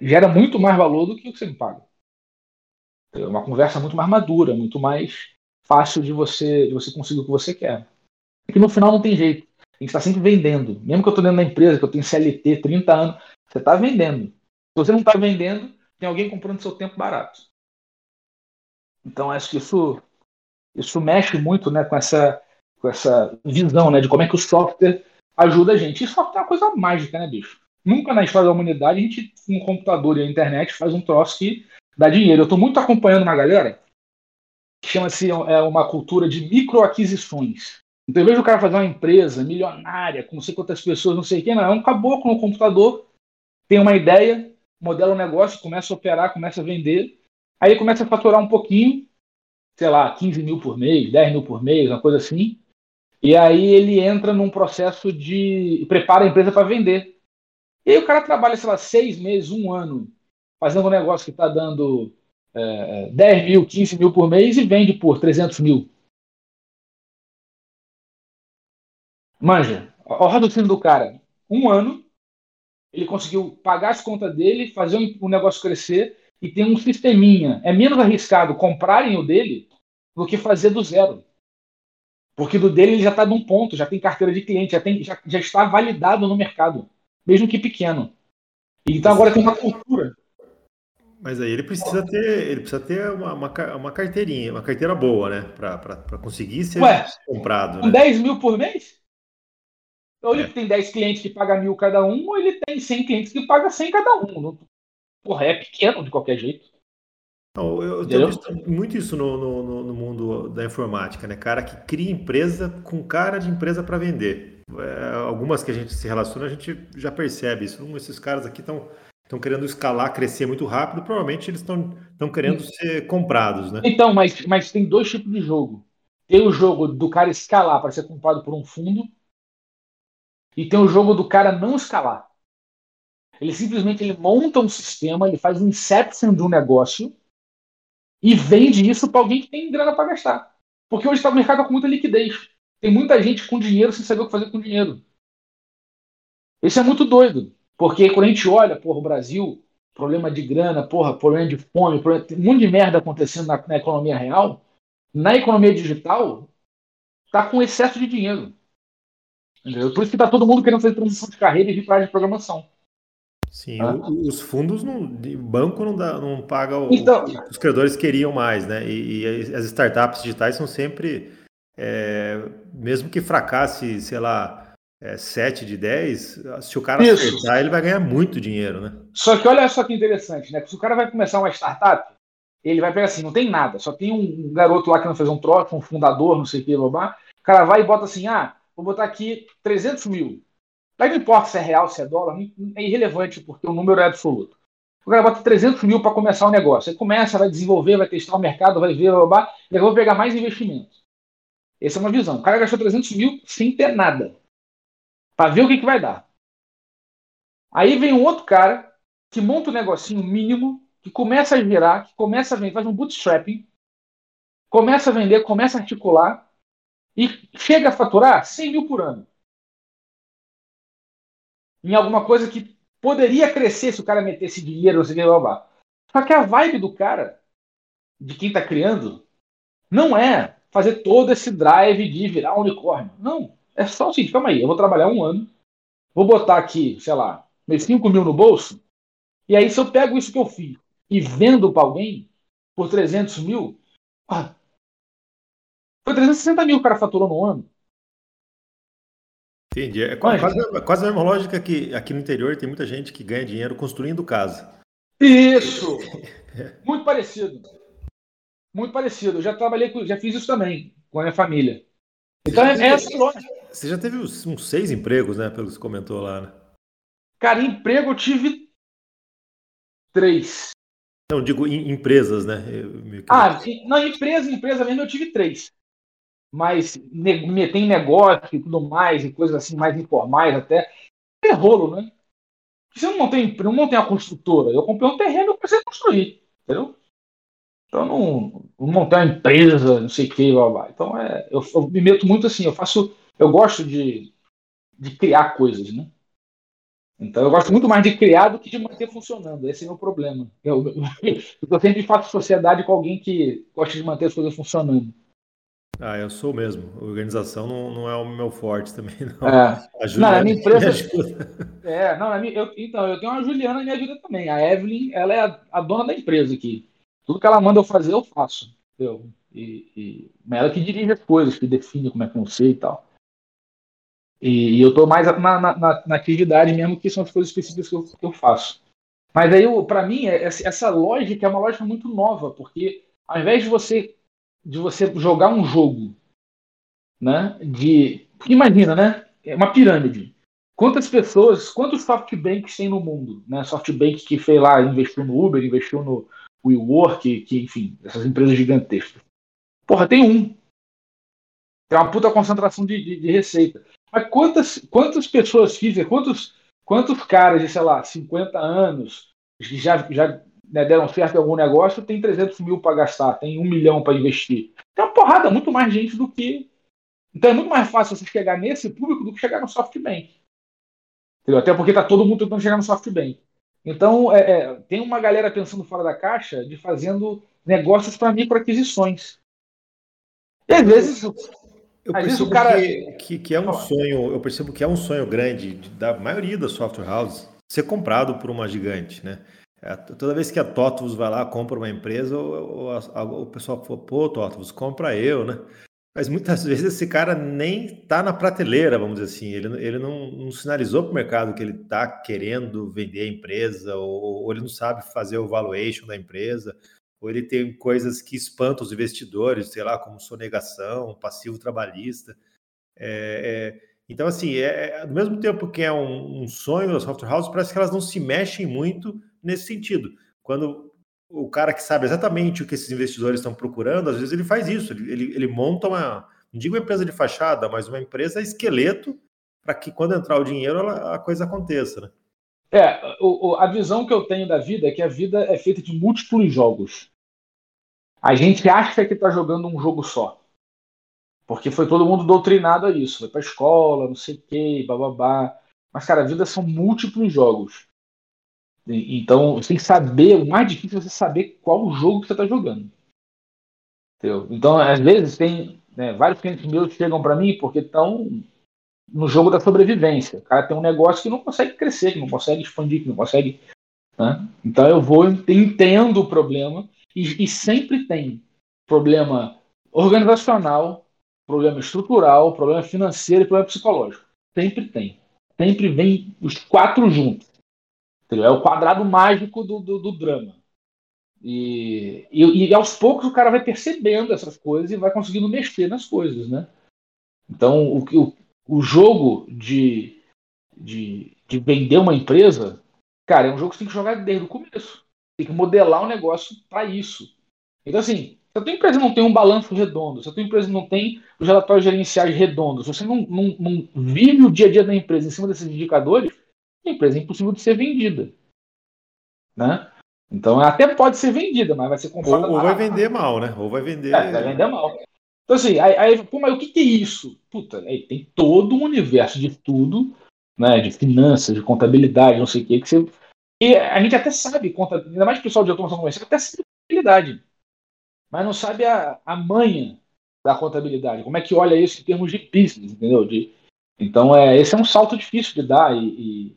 gera muito mais valor do que o que você me paga. É uma conversa muito mais madura, muito mais fácil de você, de você conseguir o que você quer. E no final não tem jeito. A gente está sempre vendendo. Mesmo que eu estou dentro da empresa, que eu tenho C L T, trinta anos, você está vendendo. Se você não está vendendo, tem alguém comprando seu tempo barato. Então, acho que isso, isso mexe muito, né, com, essa, com essa visão, né, de como é que o software ajuda a gente. E software é uma coisa mágica, né, bicho? Nunca na história da humanidade a gente, com o computador e a internet, faz um troço que dá dinheiro. Eu estou muito acompanhando uma galera que chama-se é, uma cultura de microaquisições. Então, eu vejo o cara fazer uma empresa milionária, com não sei quantas pessoas, não sei o que, não. É um caboclo no computador, tem uma ideia, modela um negócio, começa a operar, começa a vender. Aí ele começa a faturar um pouquinho, sei lá, quinze mil por mês, dez mil por mês, uma coisa assim. E aí ele entra num processo de... prepara a empresa para vender. E aí o cara trabalha, sei lá, seis meses, um ano, fazendo um negócio que está dando é, dez mil, quinze mil por mês e vende por trezentos mil. Manja, olha o raciocínio do cara. Um ano, ele conseguiu pagar as contas dele, fazer o negócio crescer e ter um sisteminha. É menos arriscado comprarem o dele do que fazer do zero. Porque do dele ele já está num ponto, já tem carteira de cliente, já, tem, já, já está validado no mercado, mesmo que pequeno. Então agora tem uma cultura. Mas aí ele precisa ter, ele precisa ter uma, uma, uma carteirinha, uma carteira boa, né? Para conseguir ser Ué, comprado. Com né? dez mil por mês? Ou ele é. tem dez clientes que pagam mil cada um, ou ele tem cem clientes que pagam cem cada um. Porra, é pequeno de qualquer jeito. Não, eu eu tenho visto muito isso no, no, no mundo da informática, né? Cara que cria empresa com cara de empresa para vender. É, algumas que a gente se relaciona, a gente já percebe isso. Um, esses caras aqui estão querendo escalar, crescer muito rápido, provavelmente eles estão querendo ser comprados, né? Então, mas, mas tem dois tipos de jogo. Tem o jogo do cara escalar para ser comprado por um fundo, e tem o jogo do cara não escalar. Ele simplesmente ele monta um sistema, ele faz um inception de um negócio e vende isso para alguém que tem grana para gastar. Porque hoje está o mercado com muita liquidez. Tem muita gente com dinheiro sem saber o que fazer com dinheiro. Isso é muito doido. Porque quando a gente olha, porra, o Brasil, problema de grana, porra, problema de fome, problema, tem um monte de merda acontecendo na, na economia real. Na economia digital, está com excesso de dinheiro. Por isso que está todo mundo querendo fazer transição de carreira e vir para a área de programação. Sim, ah. os fundos, não, o banco não, dá, não paga o, então, o que os credores queriam mais, né? E, e as startups digitais são sempre, é, mesmo que fracasse, sei lá, é, sete de dez, se o cara isso. acertar, ele vai ganhar muito dinheiro, né? Só que olha só que interessante, né? Se o cara vai começar uma startup, ele vai pegar assim, não tem nada, só tem um garoto lá que não fez um troço, um fundador, não sei o que, blá, blá. O cara vai e bota assim, ah, vou botar aqui trezentos mil. Daí não importa se é real, se é dólar, é irrelevante, porque o número é absoluto. O cara bota trezentos mil para começar o negócio. Ele começa, vai desenvolver, vai testar o mercado, vai ver, blá, blá, e vai pegar mais investimentos. Essa é uma visão. O cara gastou trezentos mil sem ter nada. Para ver o que, que vai dar. Aí vem um outro cara que monta um negocinho mínimo, que começa a virar, que começa a vender, faz um bootstrapping, começa a vender, começa a articular, e chega a faturar cem mil por ano. Em alguma coisa que poderia crescer se o cara metesse dinheiro, não sei o que, blá, blá. Só que a vibe do cara, de quem está criando, não é fazer todo esse drive de virar um unicórnio. Não. É só o seguinte, calma aí, eu vou trabalhar um ano, vou botar aqui, sei lá, meus cinco mil no bolso, e aí se eu pego isso que eu fiz e vendo para alguém por trezentos mil, ah, foi trezentos e sessenta mil que o cara faturou no ano. Entendi. É quase, é quase a mesma lógica que aqui no interior tem muita gente que ganha dinheiro construindo casa. Isso! Muito parecido. Muito parecido. Eu já trabalhei com, já fiz isso também com a minha família. Então é teve, essa lógica. Você já teve uns, uns seis empregos, né? Pelo que você comentou lá, né? Cara, emprego eu tive três. Não, digo em, empresas, né? Eu, ah, na empresa, empresa mesmo eu tive três. Mas meter em negócio e tudo mais, e coisas assim mais informais até, é rolo, né? Se eu não montei, não montei uma construtora, eu comprei um terreno e comecei a construir, entendeu? Então, não, não montei uma empresa, não sei o que, blá, blá. Então, é, eu, eu me meto muito assim, eu faço, eu gosto de, de criar coisas, né? Então, eu gosto muito mais de criar do que de manter funcionando. Esse é o meu problema. Eu, eu, eu sempre faço sociedade com alguém que gosta de manter as coisas funcionando. Ah, eu sou mesmo. Organização não, não é o meu forte também, não. É. A Juliana não, a minha empresa... me é, não, a minha, eu, então, eu tenho uma Juliana que me ajuda também. A Evelyn, ela é a, a dona da empresa aqui. Tudo que ela manda eu fazer, eu faço. Entendeu? E, e, mas ela que dirige as coisas, que define como é que eu sei e tal. E, e eu tô mais na, na, na, na atividade mesmo, que são as coisas específicas que eu, que eu faço. Mas aí, para mim, essa, essa lógica é uma lógica muito nova, porque ao invés de você... de você jogar um jogo, né? De, imagina, né? É uma pirâmide. Quantas pessoas, quantos SoftBanks tem no mundo, né? SoftBank que fez lá, investiu no Uber, investiu no WeWork, que, enfim, essas empresas gigantescas. Porra, tem um. Tem uma puta concentração de, de, de receita. Mas quantas, quantas pessoas fizeram, quantos, quantos caras de, sei lá, cinquenta anos, que já... já né, deram certo em algum negócio, tem trezentos mil para gastar, tem um milhão para investir. Tem uma porrada, muito mais gente do que... Então é muito mais fácil você chegar nesse público do que chegar no SoftBank. Entendeu? Até porque está todo mundo tentando chegar no SoftBank. Então, é, é, tem uma galera pensando fora da caixa de fazendo negócios para microaquisições. E às vezes... Eu às vezes o cara... que, que, que é um sonho, eu percebo que é um sonho grande da maioria das software houses ser comprado por uma gigante, né? Toda vez que a Totvs vai lá, compra uma empresa, ou, ou, ou o pessoal fala, pô, Totvs, compra eu, né? Mas muitas vezes esse cara nem está na prateleira, vamos dizer assim. Ele, ele não, não sinalizou para o mercado que ele está querendo vender a empresa, ou, ou ele não sabe fazer o valuation da empresa, ou ele tem coisas que espantam os investidores, sei lá, como sonegação, passivo trabalhista. É... é... Então, assim, é, ao mesmo tempo que é um, um sonho das software houses, parece que elas não se mexem muito nesse sentido. Quando o cara que sabe exatamente o que esses investidores estão procurando, às vezes ele faz isso, ele, ele, ele monta uma, não digo uma empresa de fachada, mas uma empresa esqueleto para que quando entrar o dinheiro ela, a coisa aconteça, né? É, o, o, a visão que eu tenho da vida é que a vida é feita de múltiplos jogos. A gente acha que está jogando um jogo só. Porque foi todo mundo doutrinado a isso. Foi pra escola, não sei o que, bababá. Mas, cara, a vida são múltiplos jogos. E, então, você tem que saber, o mais difícil é você saber qual o jogo que você tá jogando. Entendeu? Então, às vezes, tem né, vários clientes meus chegam pra mim porque estão no jogo da sobrevivência. O cara tem um negócio que não consegue crescer, que não consegue expandir, que não consegue... Né? Então, eu vou, entendo o problema. E, e sempre tem problema organizacional, problema estrutural, problema financeiro e problema psicológico. Sempre tem. Sempre vem os quatro juntos. Entendeu? É o quadrado mágico do, do, do drama. E, e, e aos poucos o cara vai percebendo essas coisas e vai conseguindo mexer nas coisas, né? Então, o, o, o jogo de, de, de vender uma empresa, cara, é um jogo que você tem que jogar desde o começo. Tem que modelar o negócio para isso. Então, assim... Se a tua empresa não tem um balanço redondo, se a tua empresa não tem os relatórios gerenciais redondos, se você não, não, não vive o dia a dia da empresa em cima desses indicadores, a empresa é impossível de ser vendida. Né? Então, ela até pode ser vendida, mas vai ser comprada... Ou, ou vai vender mal, né? Ou vai vender... É, vai vender mal. Então, assim, aí, aí, pô, mas o que, que é isso? Puta, aí tem todo um universo de tudo, né? De finanças, de contabilidade, não sei o que, que você... E a gente até sabe, ainda mais o pessoal de automação comercial, até sabe contabilidade. Mas não sabe a, a manha da contabilidade, como é que olha isso em termos de business, entendeu? De, então, é, esse é um salto difícil de dar. E, e,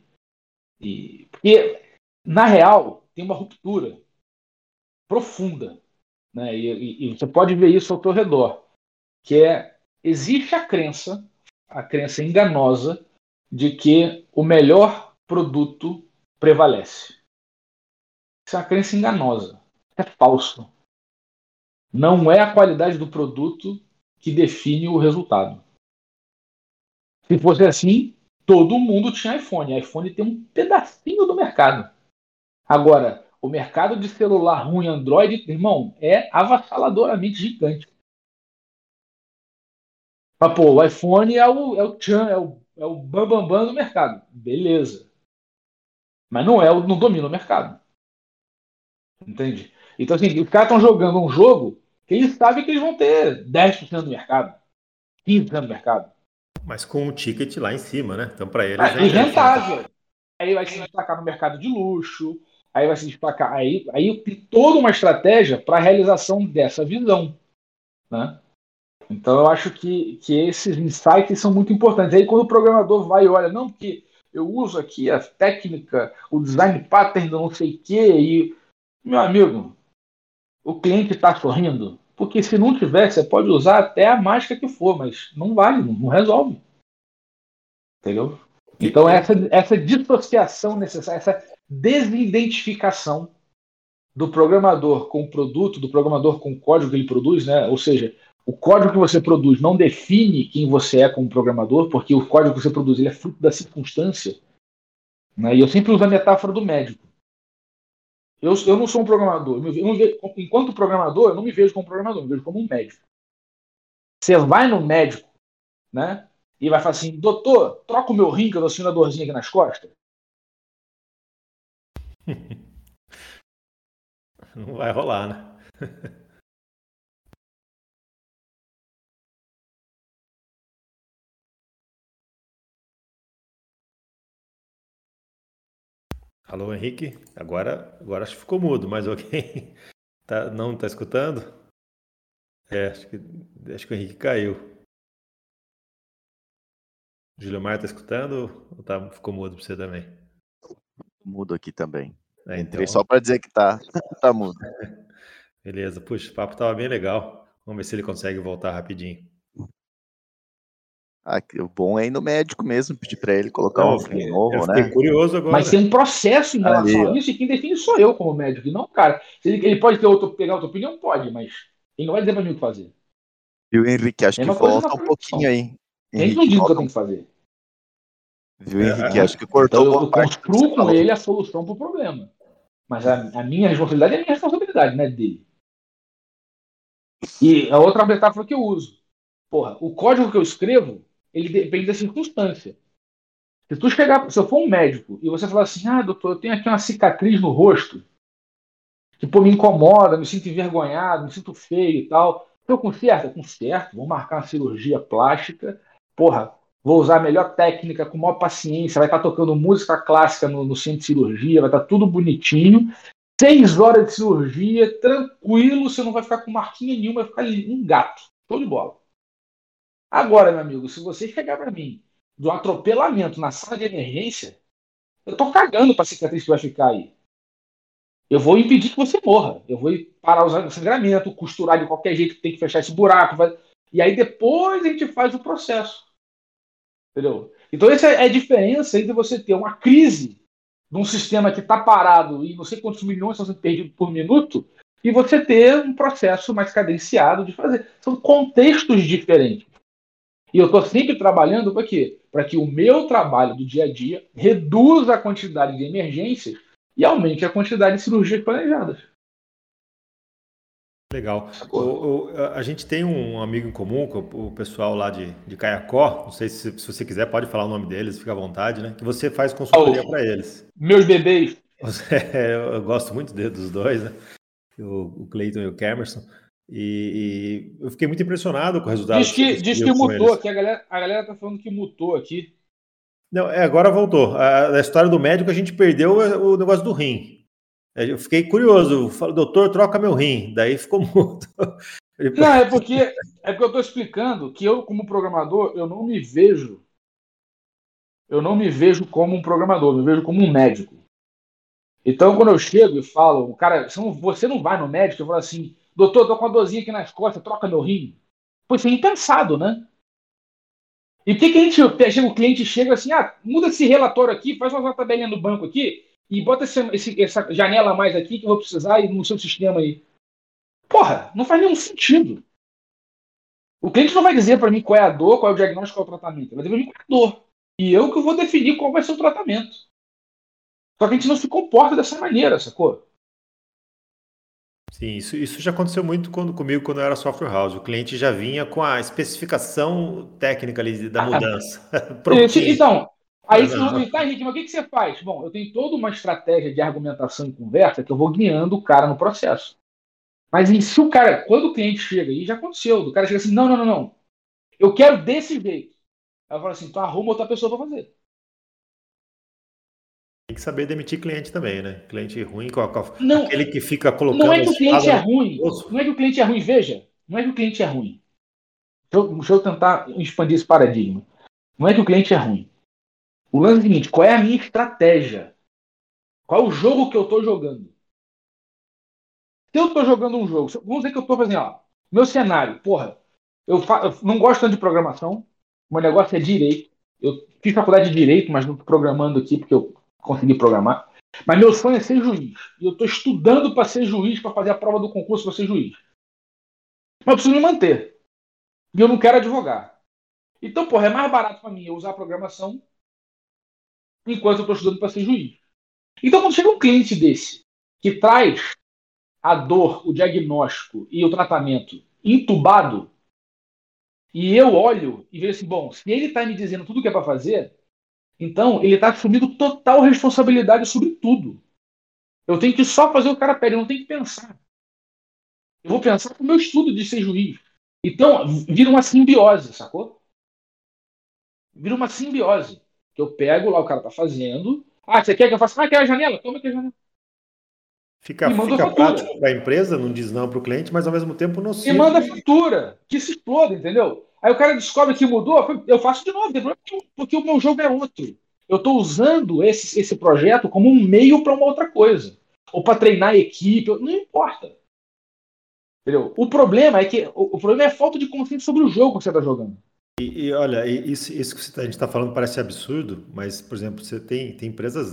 e, porque, na real, tem uma ruptura profunda, né? e, e, e você pode ver isso ao teu redor, que é, existe a crença, a crença enganosa, de que o melhor produto prevalece. Isso é uma crença enganosa, é falso. Não é a qualidade do produto que define o resultado. Se fosse assim, todo mundo tinha iPhone. A iPhone tem um pedacinho do mercado. Agora, o mercado de celular ruim, Android, irmão, é avassaladoramente gigante. Mas, pô, o iPhone é o, é o tchan, é o, é o bambambam bam, bam do mercado. Beleza. Mas não, é, não domina o mercado. Entende? Então, assim, os caras estão jogando um jogo que eles sabem que eles vão ter dez por cento do mercado, quinze por cento do mercado. Mas com o ticket lá em cima, né? Então, para eles... É, é rentável. aí vai se destacar no mercado de luxo, aí vai se destacar, aí, aí tem toda uma estratégia para a realização dessa visão, né? Então eu acho que, que esses insights são muito importantes. Aí quando o programador vai e olha, não, porque eu uso aqui a técnica, o design pattern, não sei o quê, e, meu amigo, o cliente está sorrindo, porque se não tiver, você pode usar até a mágica que for, mas não vale, não resolve. Entendeu? Então essa, essa dissociação necessária, essa desidentificação do programador com o produto, do programador com o código que ele produz, né? Ou seja, o código que você produz não define quem você é como programador, porque o código que você produz ele é fruto da circunstância, né? E eu sempre uso a metáfora do médico. Eu, eu não sou um programador. Eu não vejo, enquanto programador, eu não me vejo como programador, eu me vejo como um médico. Você vai no médico, né? E vai falar assim, doutor, troca o meu rim, que eu tô sentindo a dorzinha aqui nas costas. Não vai rolar, né? Alô, Henrique? Agora, agora acho que ficou mudo, mas alguém tá, não está escutando? É, acho que, acho que o Henrique caiu. Júlio Maia, está escutando ou tá, ficou mudo para você também? Mudo aqui também. É, entrei então... só para dizer que tá, tá mudo. Beleza, puxa, o papo estava bem legal. Vamos ver se ele consegue voltar rapidinho. Ah, o bom é ir no médico mesmo, pedir para ele colocar não, um fim novo, né? Fiquei curioso agora. Mas tem um processo em relação Ali, a isso, e quem define sou eu como médico, não, cara. Ele, ele pode ter outro, pegar outra opinião? Pode, mas ele não vai dizer para mim o que fazer. E o Henrique, acho que volta um pouquinho aí. Ele não diz o que eu tenho que fazer. Viu, Henrique? É, acho que cortou então, boa parte. Eu construo com ele a solução para o problema. Mas a, a minha responsabilidade é a minha responsabilidade, né, dele. E a outra metáfora que eu uso. Porra, o código que eu escrevo, ele depende da circunstância. Se tu chegar, se eu for um médico e você falar assim, ah, doutor, eu tenho aqui uma cicatriz no rosto, que pô, me incomoda, me sinto envergonhado, me sinto feio e tal. Eu conserto? Eu conserto. Vou marcar uma cirurgia plástica. Porra, vou usar a melhor técnica, com maior paciência, vai estar tocando música clássica no, no centro de cirurgia, vai estar tudo bonitinho. Seis horas de cirurgia, tranquilo, você não vai ficar com marquinha nenhuma, vai ficar um gato. Show de bola. Agora, meu amigo, se você chegar para mim de um atropelamento na sala de emergência, eu tô cagando para a cicatriz que vai ficar aí. Eu vou impedir que você morra. Eu vou parar o sangramento, costurar de qualquer jeito, tem que fechar esse buraco, vai... E aí depois a gente faz o processo. Entendeu? Então essa é a diferença entre você ter uma crise de um sistema que está parado e não sei quantos milhões estão sendo perdidos por minuto e você ter um processo mais cadenciado de fazer. São contextos diferentes. E eu estou sempre trabalhando para quê? Para que o meu trabalho do dia a dia reduza a quantidade de emergências e aumente a quantidade de cirurgias planejadas. Legal. O, o, a gente tem um amigo em comum, o pessoal lá de, de Caiacó, não sei se, se você quiser, pode falar o nome deles, fica à vontade, né? Que você faz consultoria oh, para eles. Meus bebês. Eu gosto muito dos dois, né? O, o Cleiton e o Camerson. E, e eu fiquei muito impressionado com o resultado. Diz que, que, diz que mutou aqui, a galera, a galera tá falando que mutou aqui. Não, é, agora voltou. A, a história do médico, a gente perdeu o, o negócio do rim. Eu fiquei curioso, eu falo, doutor, troca meu rim. Daí ficou mudo. Não, é porque, é porque eu estou explicando que eu, como programador, eu não me vejo, eu não me vejo como um programador, eu me vejo como um médico. Então, quando eu chego e falo, cara, você não vai no médico, eu falo assim, doutor, estou com uma dorzinha aqui nas costas, troca meu rim. Pô, isso é impensado, né? E o que, que a gente chega, o cliente chega assim, ah, muda esse relatório aqui, faz uma tabelinha no banco aqui, e bota esse, esse, essa janela a mais aqui que eu vou precisar no seu sistema aí. Porra, não faz nenhum sentido. O cliente não vai dizer para mim qual é a dor, qual é o diagnóstico, qual é o tratamento. Ele vai dizer para mim qual é a dor. E eu que vou definir qual vai ser o tratamento. Só que a gente não se comporta dessa maneira, sacou? Sim, isso, isso já aconteceu muito quando, comigo quando eu era software house. O cliente já vinha com a especificação técnica ali da mudança. Então... Aí você vai perguntar, Henrique, mas o que, que você faz? Bom, eu tenho toda uma estratégia de argumentação e conversa que eu vou guiando o cara no processo. Mas se o cara, quando o cliente chega, e já aconteceu, o cara chega assim, não, não, não, não, eu quero desse jeito. Aí eu falo assim, então arruma outra pessoa para fazer. Tem que saber demitir cliente também, né? Cliente ruim, qual, qual, não, aquele que fica colocando... Não é que o cliente é ruim, não é que o cliente é ruim, veja, não é que o cliente é ruim. Deixa eu, deixa eu tentar expandir esse paradigma. Não é que o cliente é ruim. O lance é o seguinte, qual é a minha estratégia? Qual é o jogo que eu estou jogando? Se eu estou jogando um jogo, vamos dizer que eu estou fazendo, ó, meu cenário, porra, eu, fa- eu não gosto tanto de programação, meu negócio é direito. Eu fiz faculdade de direito, mas não estou programando aqui porque eu consegui programar. Mas meu sonho é ser juiz. E eu estou estudando para ser juiz, para fazer a prova do concurso para ser juiz. Mas eu preciso me manter. E eu não quero advogar. Então, porra, é mais barato para mim eu usar a programação enquanto eu estou estudando para ser juiz. Então, quando chega um cliente desse, que traz a dor, o diagnóstico e o tratamento entubado, e eu olho e vejo assim, bom, se ele está me dizendo tudo o que é para fazer, então ele está assumindo total responsabilidade sobre tudo. Eu tenho que só fazer o que o cara pede, eu não tenho que pensar. Eu vou pensar pro meu estudo de ser juiz. Então, vira uma simbiose, sacou? Vira uma simbiose. Que eu pego lá, o cara tá fazendo... Ah, você quer que eu faça? Ah, quer a janela? Toma aqui a janela. Fica, fica prático para a empresa, não diz não para o cliente, mas ao mesmo tempo não se... E manda fatura, que se exploda, entendeu? Aí o cara descobre que mudou, eu faço de novo, porque o meu jogo é outro. Eu estou usando esse, esse projeto como um meio para uma outra coisa. Ou para treinar a equipe, não importa. Entendeu? O problema é que o problema é a falta de consciência sobre o jogo que você está jogando. E, e olha, isso, isso que a gente está falando parece absurdo, mas, por exemplo, você tem, tem empresas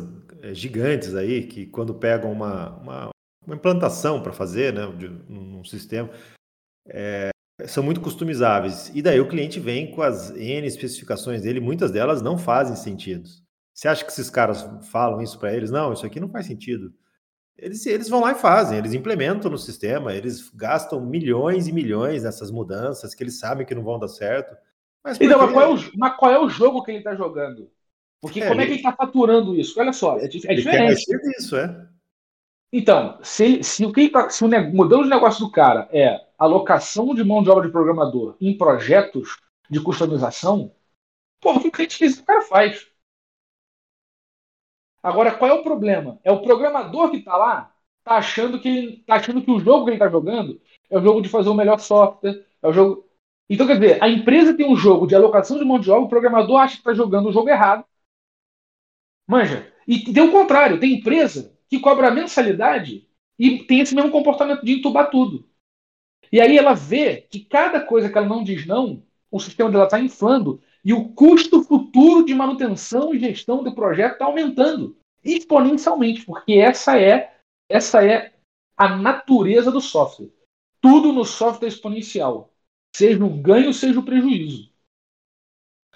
gigantes aí que quando pegam uma, uma, uma implantação para fazer, né, de, num sistema, é, são muito customizáveis. E daí o cliente vem com as N especificações dele, muitas delas não fazem sentido. Você acha que esses caras falam isso para eles? Não, isso aqui não faz sentido. Eles, eles vão lá e fazem, eles implementam no sistema, eles gastam milhões e milhões nessas mudanças que eles sabem que não vão dar certo. Mas, então, mas, qual é o, mas qual é o jogo que ele está jogando? Porque é, como é que ele está faturando isso? Olha só, é, é diferente. Isso, é. Então, se, se, o que tá, se o modelo de negócio do cara é alocação de mão de obra de programador em projetos de customização, porra, o que o cliente fez, o cara faz. Agora, qual é o problema? É o programador que está lá, está achando, tá achando que o jogo que ele está jogando é o jogo de fazer o melhor software, é o jogo... Então, quer dizer, a empresa tem um jogo de alocação de mão de obra, o programador acha que está jogando o jogo errado. Manja. E tem o contrário, tem empresa que cobra mensalidade e tem esse mesmo comportamento de entubar tudo. E aí ela vê que cada coisa que ela não diz não, o sistema dela está inflando e o custo futuro de manutenção e gestão do projeto está aumentando exponencialmente, porque essa é, essa é a natureza do software. Tudo no software é exponencial. Seja o ganho, seja o prejuízo.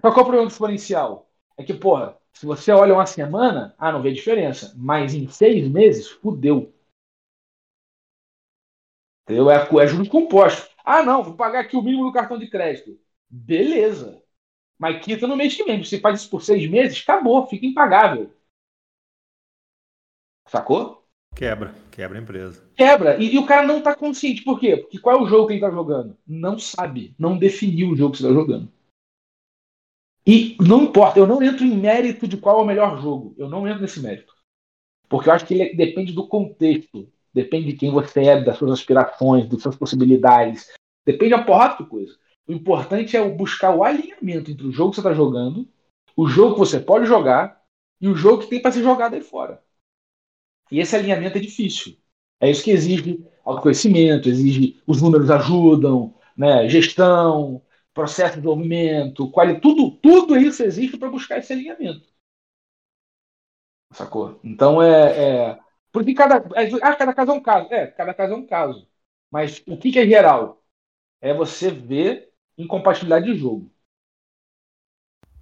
Mas qual é o problema do exponencial? É que, porra, se você olha uma semana, ah, não vê diferença. Mas em seis meses, fudeu. Entendeu? É, é juros compostos. Ah, não, vou pagar aqui o mínimo do cartão de crédito. Beleza. Mas quita no mês que vem. Você faz isso por seis meses, acabou, fica impagável. Sacou? Quebra, quebra a empresa. Quebra, e, e o cara não tá consciente. Por quê? Porque qual é o jogo que ele tá jogando? Não sabe, não definiu o jogo que você tá jogando. E não importa, eu não entro em mérito de qual é o melhor jogo. Eu não entro nesse mérito. Porque eu acho que ele depende do contexto. Depende de quem você é, das suas aspirações, das suas possibilidades. Depende da porrada de coisa. O importante é buscar o alinhamento entre o jogo que você tá jogando, o jogo que você pode jogar e o jogo que tem para ser jogado aí fora. E esse alinhamento é difícil. É isso que exige autoconhecimento, exige, os números ajudam, né, gestão, processo de desenvolvimento, quali, tudo, tudo isso existe para buscar esse alinhamento. Sacou? Então é... é porque cada, ah, cada caso é um caso. É, cada caso é um caso. Mas o que, que é geral? É você ver incompatibilidade de jogo.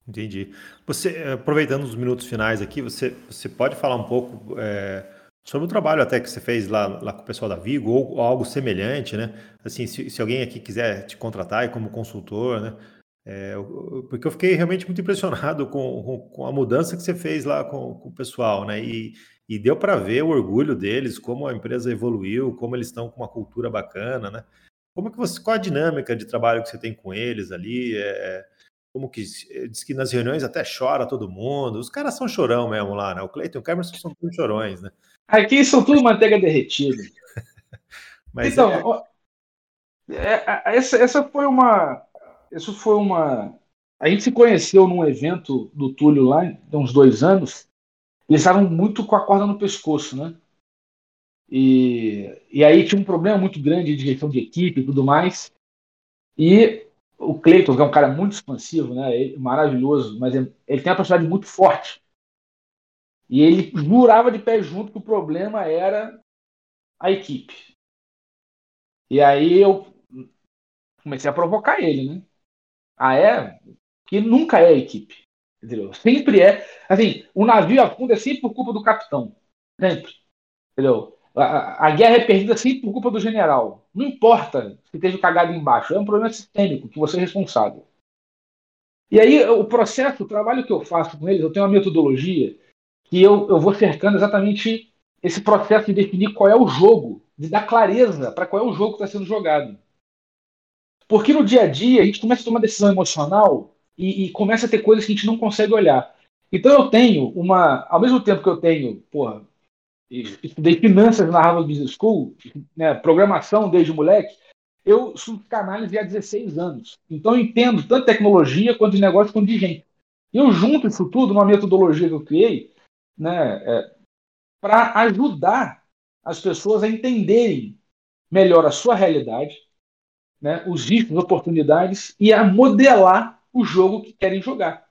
Entendi. Você, aproveitando os minutos finais aqui, você, você pode falar um pouco... É... sobre o trabalho até que você fez lá, lá com o pessoal da Vigo, ou, ou algo semelhante, né? Assim, se, se alguém aqui quiser te contratar como consultor, né? É, eu, porque eu fiquei realmente muito impressionado com, com, com a mudança que você fez lá com, com o pessoal, né? E, e deu para ver o orgulho deles, como a empresa evoluiu, como eles estão com uma cultura bacana, né? Como que você, qual a dinâmica de trabalho que você tem com eles ali? É, como que diz que nas reuniões até chora todo mundo. Os caras são chorão mesmo lá, né? O Cleiton e o Cameron são todos chorões, né? Aqui são tudo manteiga derretida. Mas então, é... ó, é, essa, essa foi uma... Isso foi uma... A gente se conheceu num evento do Túlio lá, há uns dois anos. Eles estavam muito com a corda no pescoço, né? E, e aí tinha um problema muito grande de gestão de equipe e tudo mais. E o Cleiton, que é um cara muito expansivo, né? Ele, maravilhoso, mas ele, ele tem uma personalidade muito forte. E ele jurava de pé junto que o problema era a equipe. E aí eu comecei a provocar ele, né? Ah, é? Porque nunca é a equipe. Entendeu? Sempre é. Assim, o navio afunda é sempre por culpa do capitão. Sempre. Entendeu? A, a guerra é perdida sempre por culpa do general. Não importa se esteja cagado embaixo. É um problema sistêmico que você é responsável. E aí, o processo, o trabalho que eu faço com eles, eu tenho uma metodologia que eu, eu vou cercando exatamente esse processo de definir qual é o jogo, de dar clareza para qual é o jogo que está sendo jogado. Porque no dia a dia a gente começa a tomar decisão emocional e, e começa a ter coisas que a gente não consegue olhar. Então eu tenho uma... Ao mesmo tempo que eu tenho, porra, estudei finanças na Harvard Business School, né, programação desde moleque, eu sou psicanálise há dezesseis anos. Então eu entendo tanto tecnologia quanto de negócio quanto de gente. Eu junto isso tudo numa metodologia que eu criei, né, é, para ajudar as pessoas a entenderem melhor a sua realidade, né, os riscos, oportunidades, e a modelar o jogo que querem jogar.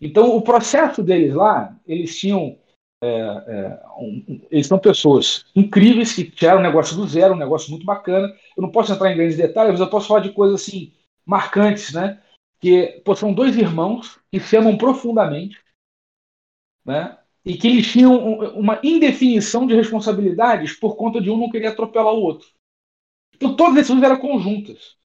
Então, o processo deles lá, eles tinham... É, é, um, eles são pessoas incríveis que tiraram um negócio do zero, um negócio muito bacana. Eu não posso entrar em grandes detalhes, mas eu posso falar de coisas assim, marcantes, né? Que pô, são dois irmãos que se amam profundamente, né? E que eles tinham uma indefinição de responsabilidades por conta de um não querer atropelar o outro. Então, todas as decisões eram conjuntas.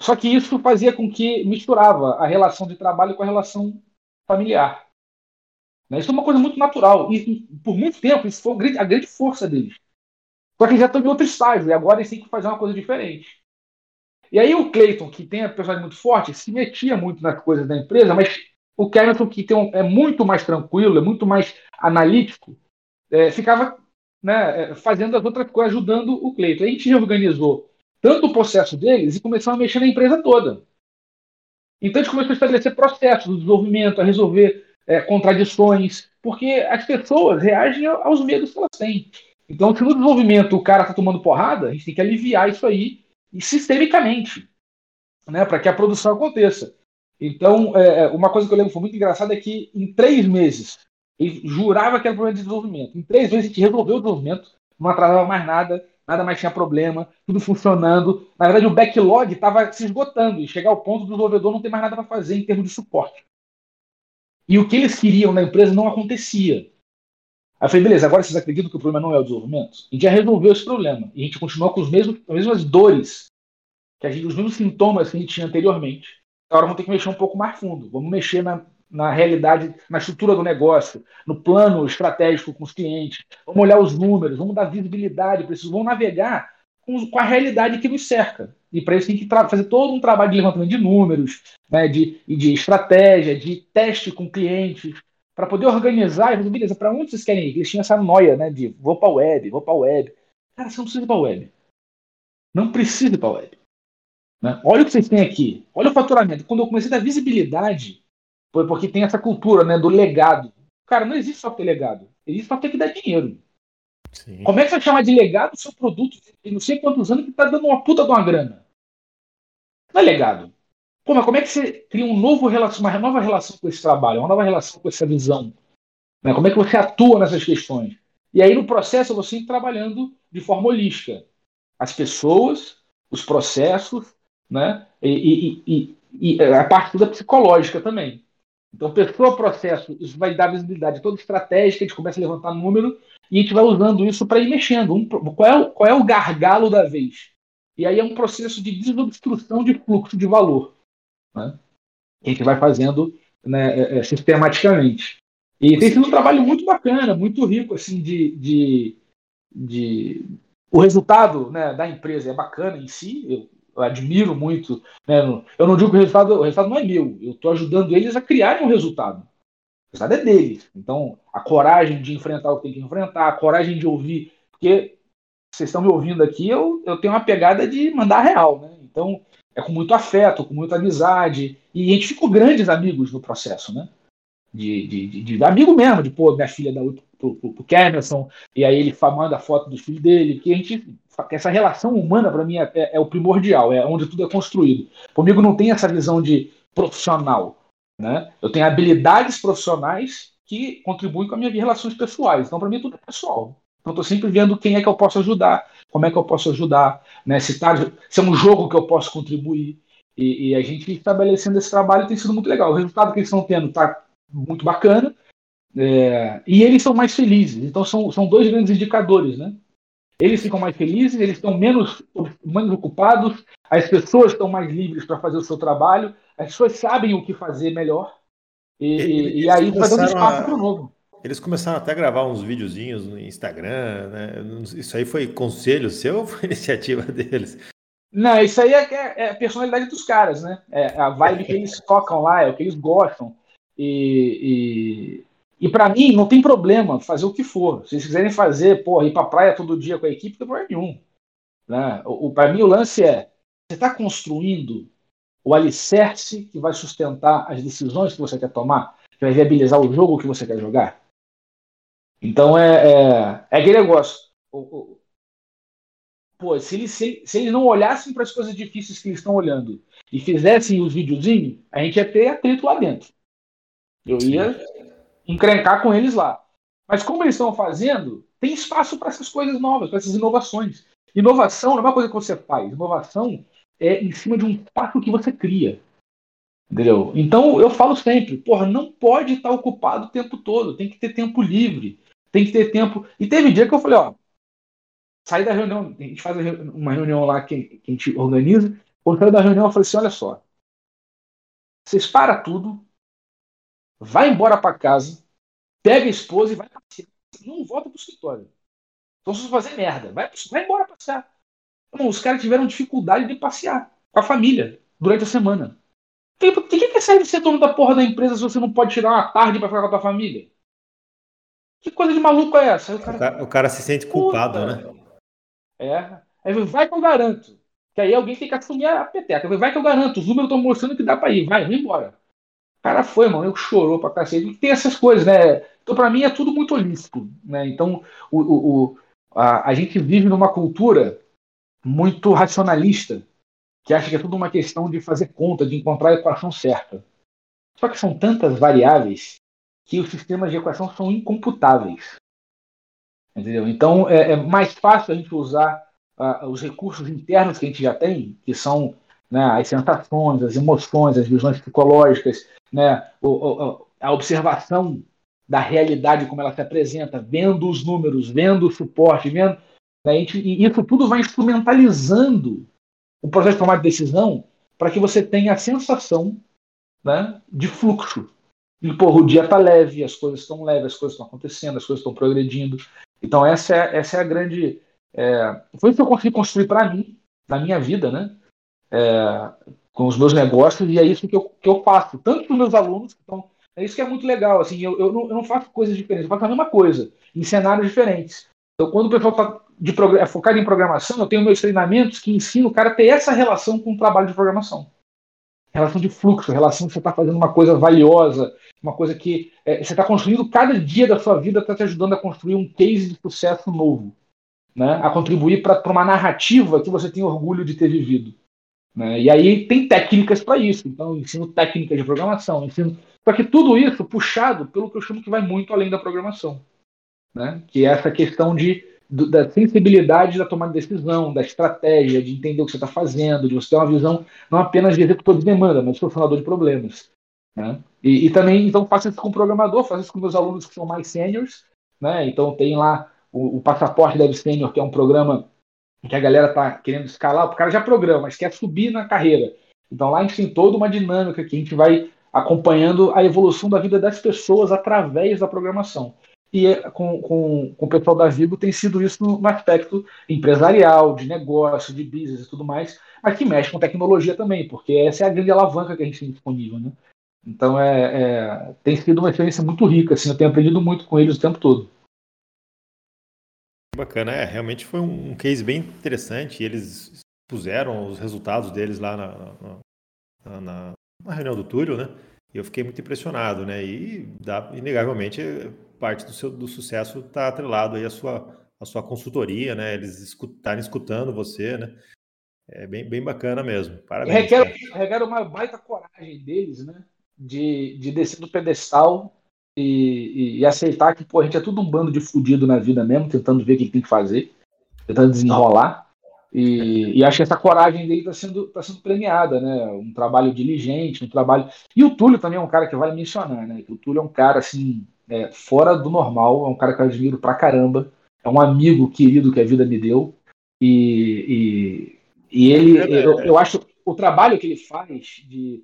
Só que isso fazia com que misturava a relação de trabalho com a relação familiar. Né? Isso é uma coisa muito natural. E, por muito tempo, isso foi a grande força deles. Só que eles já estão em outro estágio, e agora eles têm que fazer uma coisa diferente. E aí o Cleiton, que tem a personalidade muito forte, se metia muito nas coisas da empresa, mas o Cameron, que tem um, é muito mais tranquilo, é muito mais analítico, é, ficava... Né, fazendo as outras coisas, ajudando o Cleiton. A gente reorganizou tanto o processo deles e começou a mexer na empresa toda. Então a gente começou a estabelecer processos de desenvolvimento, a resolver é, contradições, porque as pessoas reagem aos medos que elas têm. Então, se no desenvolvimento o cara está tomando porrada, a gente tem que aliviar isso aí e sistemicamente, né, para que a produção aconteça. Então, é, uma coisa que eu lembro que foi muito engraçada é que em três meses ele jurava que era problema de desenvolvimento. Em três vezes a gente resolveu o desenvolvimento, não atrasava mais nada, nada mais tinha problema, tudo funcionando. Na verdade, o backlog estava se esgotando e chegar ao ponto do desenvolvedor não ter mais nada para fazer em termos de suporte. E o que eles queriam na empresa não acontecia. Aí eu falei, beleza, agora vocês acreditam que o problema não é o desenvolvimento? A gente já resolveu esse problema. E a gente continuou com os mesmos, as mesmas dores, que a gente, os mesmos sintomas que a gente tinha anteriormente. Agora vamos ter que mexer um pouco mais fundo. Vamos mexer na... na realidade, na estrutura do negócio, no plano estratégico com os clientes. Vamos olhar os números, vamos dar visibilidade, preciso, vamos navegar com, com a realidade que nos cerca. E para isso tem que tra- fazer todo um trabalho de levantamento de números, né, de, de estratégia, de teste com clientes, para poder organizar e fazer, beleza, para onde vocês querem ir? Eles tinham essa noia, né, de vou para a web, vou para a web. Cara, você não precisa ir para a web. Não precisa ir para a web. Né? Olha o que vocês têm aqui, olha o faturamento. Quando eu comecei a dar visibilidade, foi porque tem essa cultura, né, do legado. Cara, não existe só ter legado. Existe só ter que dar dinheiro. Sim. Como é que você vai chamar de legado o seu produto de não sei quantos anos que está dando uma puta de uma grana? Não é legado. Pô, mas como é que você cria um novo relação, uma nova relação com esse trabalho, uma nova relação com essa visão? Né? Como é que você atua nessas questões? E aí, no processo, você ir trabalhando de forma holística. As pessoas, os processos, né, e, e, e, e a parte da psicológica também. Então, pessoa, processo, isso vai dar visibilidade toda estratégica, a gente começa a levantar número e a gente vai usando isso para ir mexendo. Um, qual, é o, qual é o gargalo da vez? E aí é um processo de desobstrução de fluxo de valor. Né? A gente vai fazendo, né, é, sistematicamente. E tem sido um trabalho muito bacana, muito rico, assim, de... de, de... O resultado, né, da empresa é bacana em si, eu, eu admiro muito, né? Eu não digo que o resultado, o resultado não é meu, eu estou ajudando eles a criarem um resultado. O resultado é deles. Então, a coragem de enfrentar o que tem que enfrentar, a coragem de ouvir, porque vocês estão me ouvindo aqui, eu, eu tenho uma pegada de mandar a real, né? Então, é com muito afeto, com muita amizade, e a gente ficou grandes amigos no processo, né? De, de, de, de amigo mesmo, de pô, minha filha dá outro pro, pro, pro Kemerson, e aí ele manda a foto dos filhos dele, que a gente, essa relação humana para mim é, é, é o primordial, é onde tudo é construído. Comigo não tem essa visão de profissional, né? Eu tenho habilidades profissionais que contribuem com as minhas relações pessoais, então para mim tudo é pessoal. Então estou sempre vendo quem é que eu posso ajudar, como é que eu posso ajudar, né? se, tá, se é um jogo que eu posso contribuir, e, e a gente estabelecendo esse trabalho tem sido muito legal. O resultado que eles estão tendo está muito bacana, é, e eles são mais felizes, então são, são dois grandes indicadores, né? Eles ficam mais felizes, eles estão menos, menos ocupados, as pessoas estão mais livres para fazer o seu trabalho, as pessoas sabem o que fazer melhor, e, e, e aí vai dando espaço para o novo. Eles começaram até a gravar uns videozinhos no Instagram, né? Isso aí foi conselho seu ou foi iniciativa deles? Não, isso aí é, é, é a personalidade dos caras, né? É a vibe que eles tocam lá, é o que eles gostam. E, e, e para mim não tem problema fazer o que for. Se eles quiserem fazer, porra, ir pra praia todo dia com a equipe, não tem problema nenhum, né? O, o, pra mim o lance é: você está construindo o alicerce que vai sustentar as decisões que você quer tomar, que vai viabilizar o jogo que você quer jogar. Então é, é, é aquele negócio. O, o, pô, se eles, se, se eles não olhassem para as coisas difíceis que eles estão olhando e fizessem os videozinhos, a gente ia ter atrito lá dentro. Eu ia encrencar com eles lá. Mas como eles estão fazendo, tem espaço para essas coisas novas, para essas inovações. Inovação não é uma coisa que você faz. Inovação é em cima de um fato que você cria. Entendeu? Então, eu falo sempre, porra, não pode estar ocupado o tempo todo. Tem que ter tempo livre. Tem que ter tempo... E teve dia que eu falei, ó, saí da reunião, a gente faz uma reunião lá que a gente organiza. Quando saí da reunião, eu falei assim, olha só, vocês param tudo, vai embora para casa, pega a esposa e vai passear. Não volta pro escritório. Então vocês vão fazer merda. Vai, vai embora passear. Então, os caras tiveram dificuldade de passear com a família durante a semana. Por que, que serve ser dono da porra da empresa se você não pode tirar uma tarde para ficar com a tua família? Que coisa de maluco é essa? Aí, o, cara, o, cara, o cara se sente culpado, puta, né? É. Aí vai que eu garanto. Que aí alguém tem que assumir a peteca. Vai que eu garanto. Os números estão mostrando que dá para ir. Vai, vai embora. O cara foi, mano, eu chorou pra cacete. Tem essas coisas, né? Então, pra mim, é tudo muito holístico, né? Então, o, o, a, a gente vive numa cultura muito racionalista, que acha que é tudo uma questão de fazer conta, de encontrar a equação certa. Só que são tantas variáveis que os sistemas de equação são incomputáveis. Entendeu? Então, é, é mais fácil a gente usar uh, os recursos internos que a gente já tem, que são, né, as sensações, as emoções, as visões psicológicas, né, o, o, a observação da realidade como ela se apresenta, vendo os números, vendo o suporte, vendo, né, gente, e isso tudo vai instrumentalizando o processo de tomada de decisão para que você tenha a sensação, né, de fluxo. E, porra, o dia está leve, as coisas estão leves, as coisas estão acontecendo, as coisas estão progredindo. Então essa é, essa é a grande... É, foi o que eu consegui construir para mim, na minha vida, né? É, com os meus negócios, e é isso que eu, que eu faço, tanto para os meus alunos, então, é isso que é muito legal, assim, eu, eu, não, eu não faço coisas diferentes, eu faço a mesma coisa, em cenários diferentes. Então, quando o pessoal está prog- focado em programação, eu tenho meus treinamentos que ensino o cara a ter essa relação com o trabalho de programação, relação de fluxo, relação que você está fazendo uma coisa valiosa, uma coisa que é, você está construindo cada dia da sua vida, está te ajudando a construir um case de sucesso novo, né? A contribuir para uma narrativa que você tem orgulho de ter vivido. Né? E aí tem técnicas para isso. Então eu ensino técnicas de programação, ensino... Só que tudo isso puxado pelo que eu chamo que vai muito além da programação, né? Que é essa questão de, do, da sensibilidade da tomada de decisão, da estratégia, de entender o que você está fazendo, de você ter uma visão não apenas de executor de demanda, mas de solucionador de problemas, né? e, e também então faço isso com o programador, faço isso com meus alunos que são mais seniors, né? Então tem lá o, o Passaporte Dev Senior, que é um programa que a galera está querendo escalar, o cara já programa, mas quer subir na carreira. Então lá a gente tem toda uma dinâmica que a gente vai acompanhando a evolução da vida das pessoas através da programação. e com, com, com o pessoal da Vigo tem sido isso no, no aspecto empresarial, de negócio, de business e tudo mais, mas que mexe com tecnologia também, porque essa é a grande alavanca que a gente tem disponível, né? Então, é, é, tem sido uma experiência muito rica, assim, eu tenho aprendido muito com eles o tempo todo. Bacana, é, realmente foi um case bem interessante, eles puseram os resultados deles lá na, na, na, na reunião do Túlio, né? E eu fiquei muito impressionado, né? E, dá, inegavelmente, parte do, seu, do sucesso está atrelado aí à sua, à sua consultoria, né? Eles escutarem escutando você, né? É bem, bem bacana mesmo, parabéns. Requer, requer uma baita coragem deles, né? De, de descer do pedestal e, e, e aceitar que, pô, a gente é tudo um bando de fudido na vida mesmo, tentando ver o que tem que fazer, tentando desenrolar. E, e acho que essa coragem dele está sendo, tá sendo premiada, né? Um trabalho diligente, um trabalho... E o Túlio também é um cara que vale mencionar, né? O Túlio é um cara, assim, é, fora do normal, é um cara que eu admiro pra caramba, é um amigo querido que a vida me deu. E, e, e ele, eu, eu acho o trabalho que ele faz de...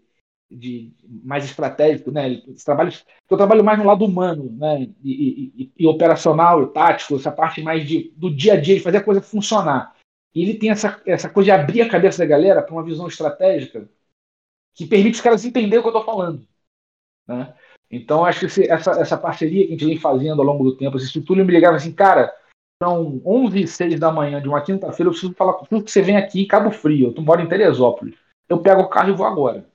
De, mais estratégico, né? Esse trabalho, eu trabalho mais no lado humano, né? E, e, e operacional, e tático, essa parte mais de, do dia a dia, de fazer a coisa funcionar. E ele tem essa, essa coisa de abrir a cabeça da galera para uma visão estratégica que permite os caras entenderem o que eu estou falando, né? Então, acho que esse, essa, essa parceria que a gente vem fazendo ao longo do tempo, esse Túlio me ligava assim, cara, são onze e seis da manhã de uma quinta-feira, eu preciso falar com tudo que você vem aqui em Cabo Frio, eu moro em Teresópolis, eu pego o carro e vou agora.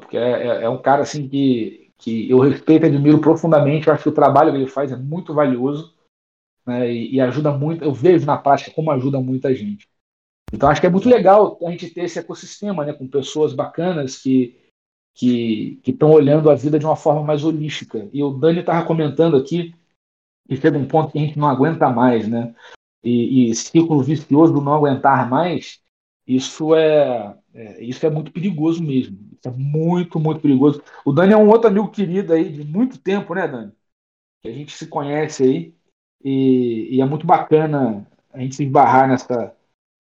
Porque é, é, é um cara assim que, que eu respeito e admiro profundamente. Eu acho que o trabalho que ele faz é muito valioso, né? e, e ajuda muito. Eu vejo na prática como ajuda muita gente. Então acho que é muito legal a gente ter esse ecossistema, né? Com pessoas bacanas que que estão olhando a vida de uma forma mais holística. E o Dani estava comentando aqui que chega um ponto que a gente não aguenta mais, né? E, e ciclo vicioso do não aguentar mais, isso é, é, isso é muito perigoso mesmo. É muito, muito perigoso. O Dani é um outro amigo querido aí de muito tempo, né, Dani? Que a gente se conhece aí e, e é muito bacana a gente se esbarrar nessa,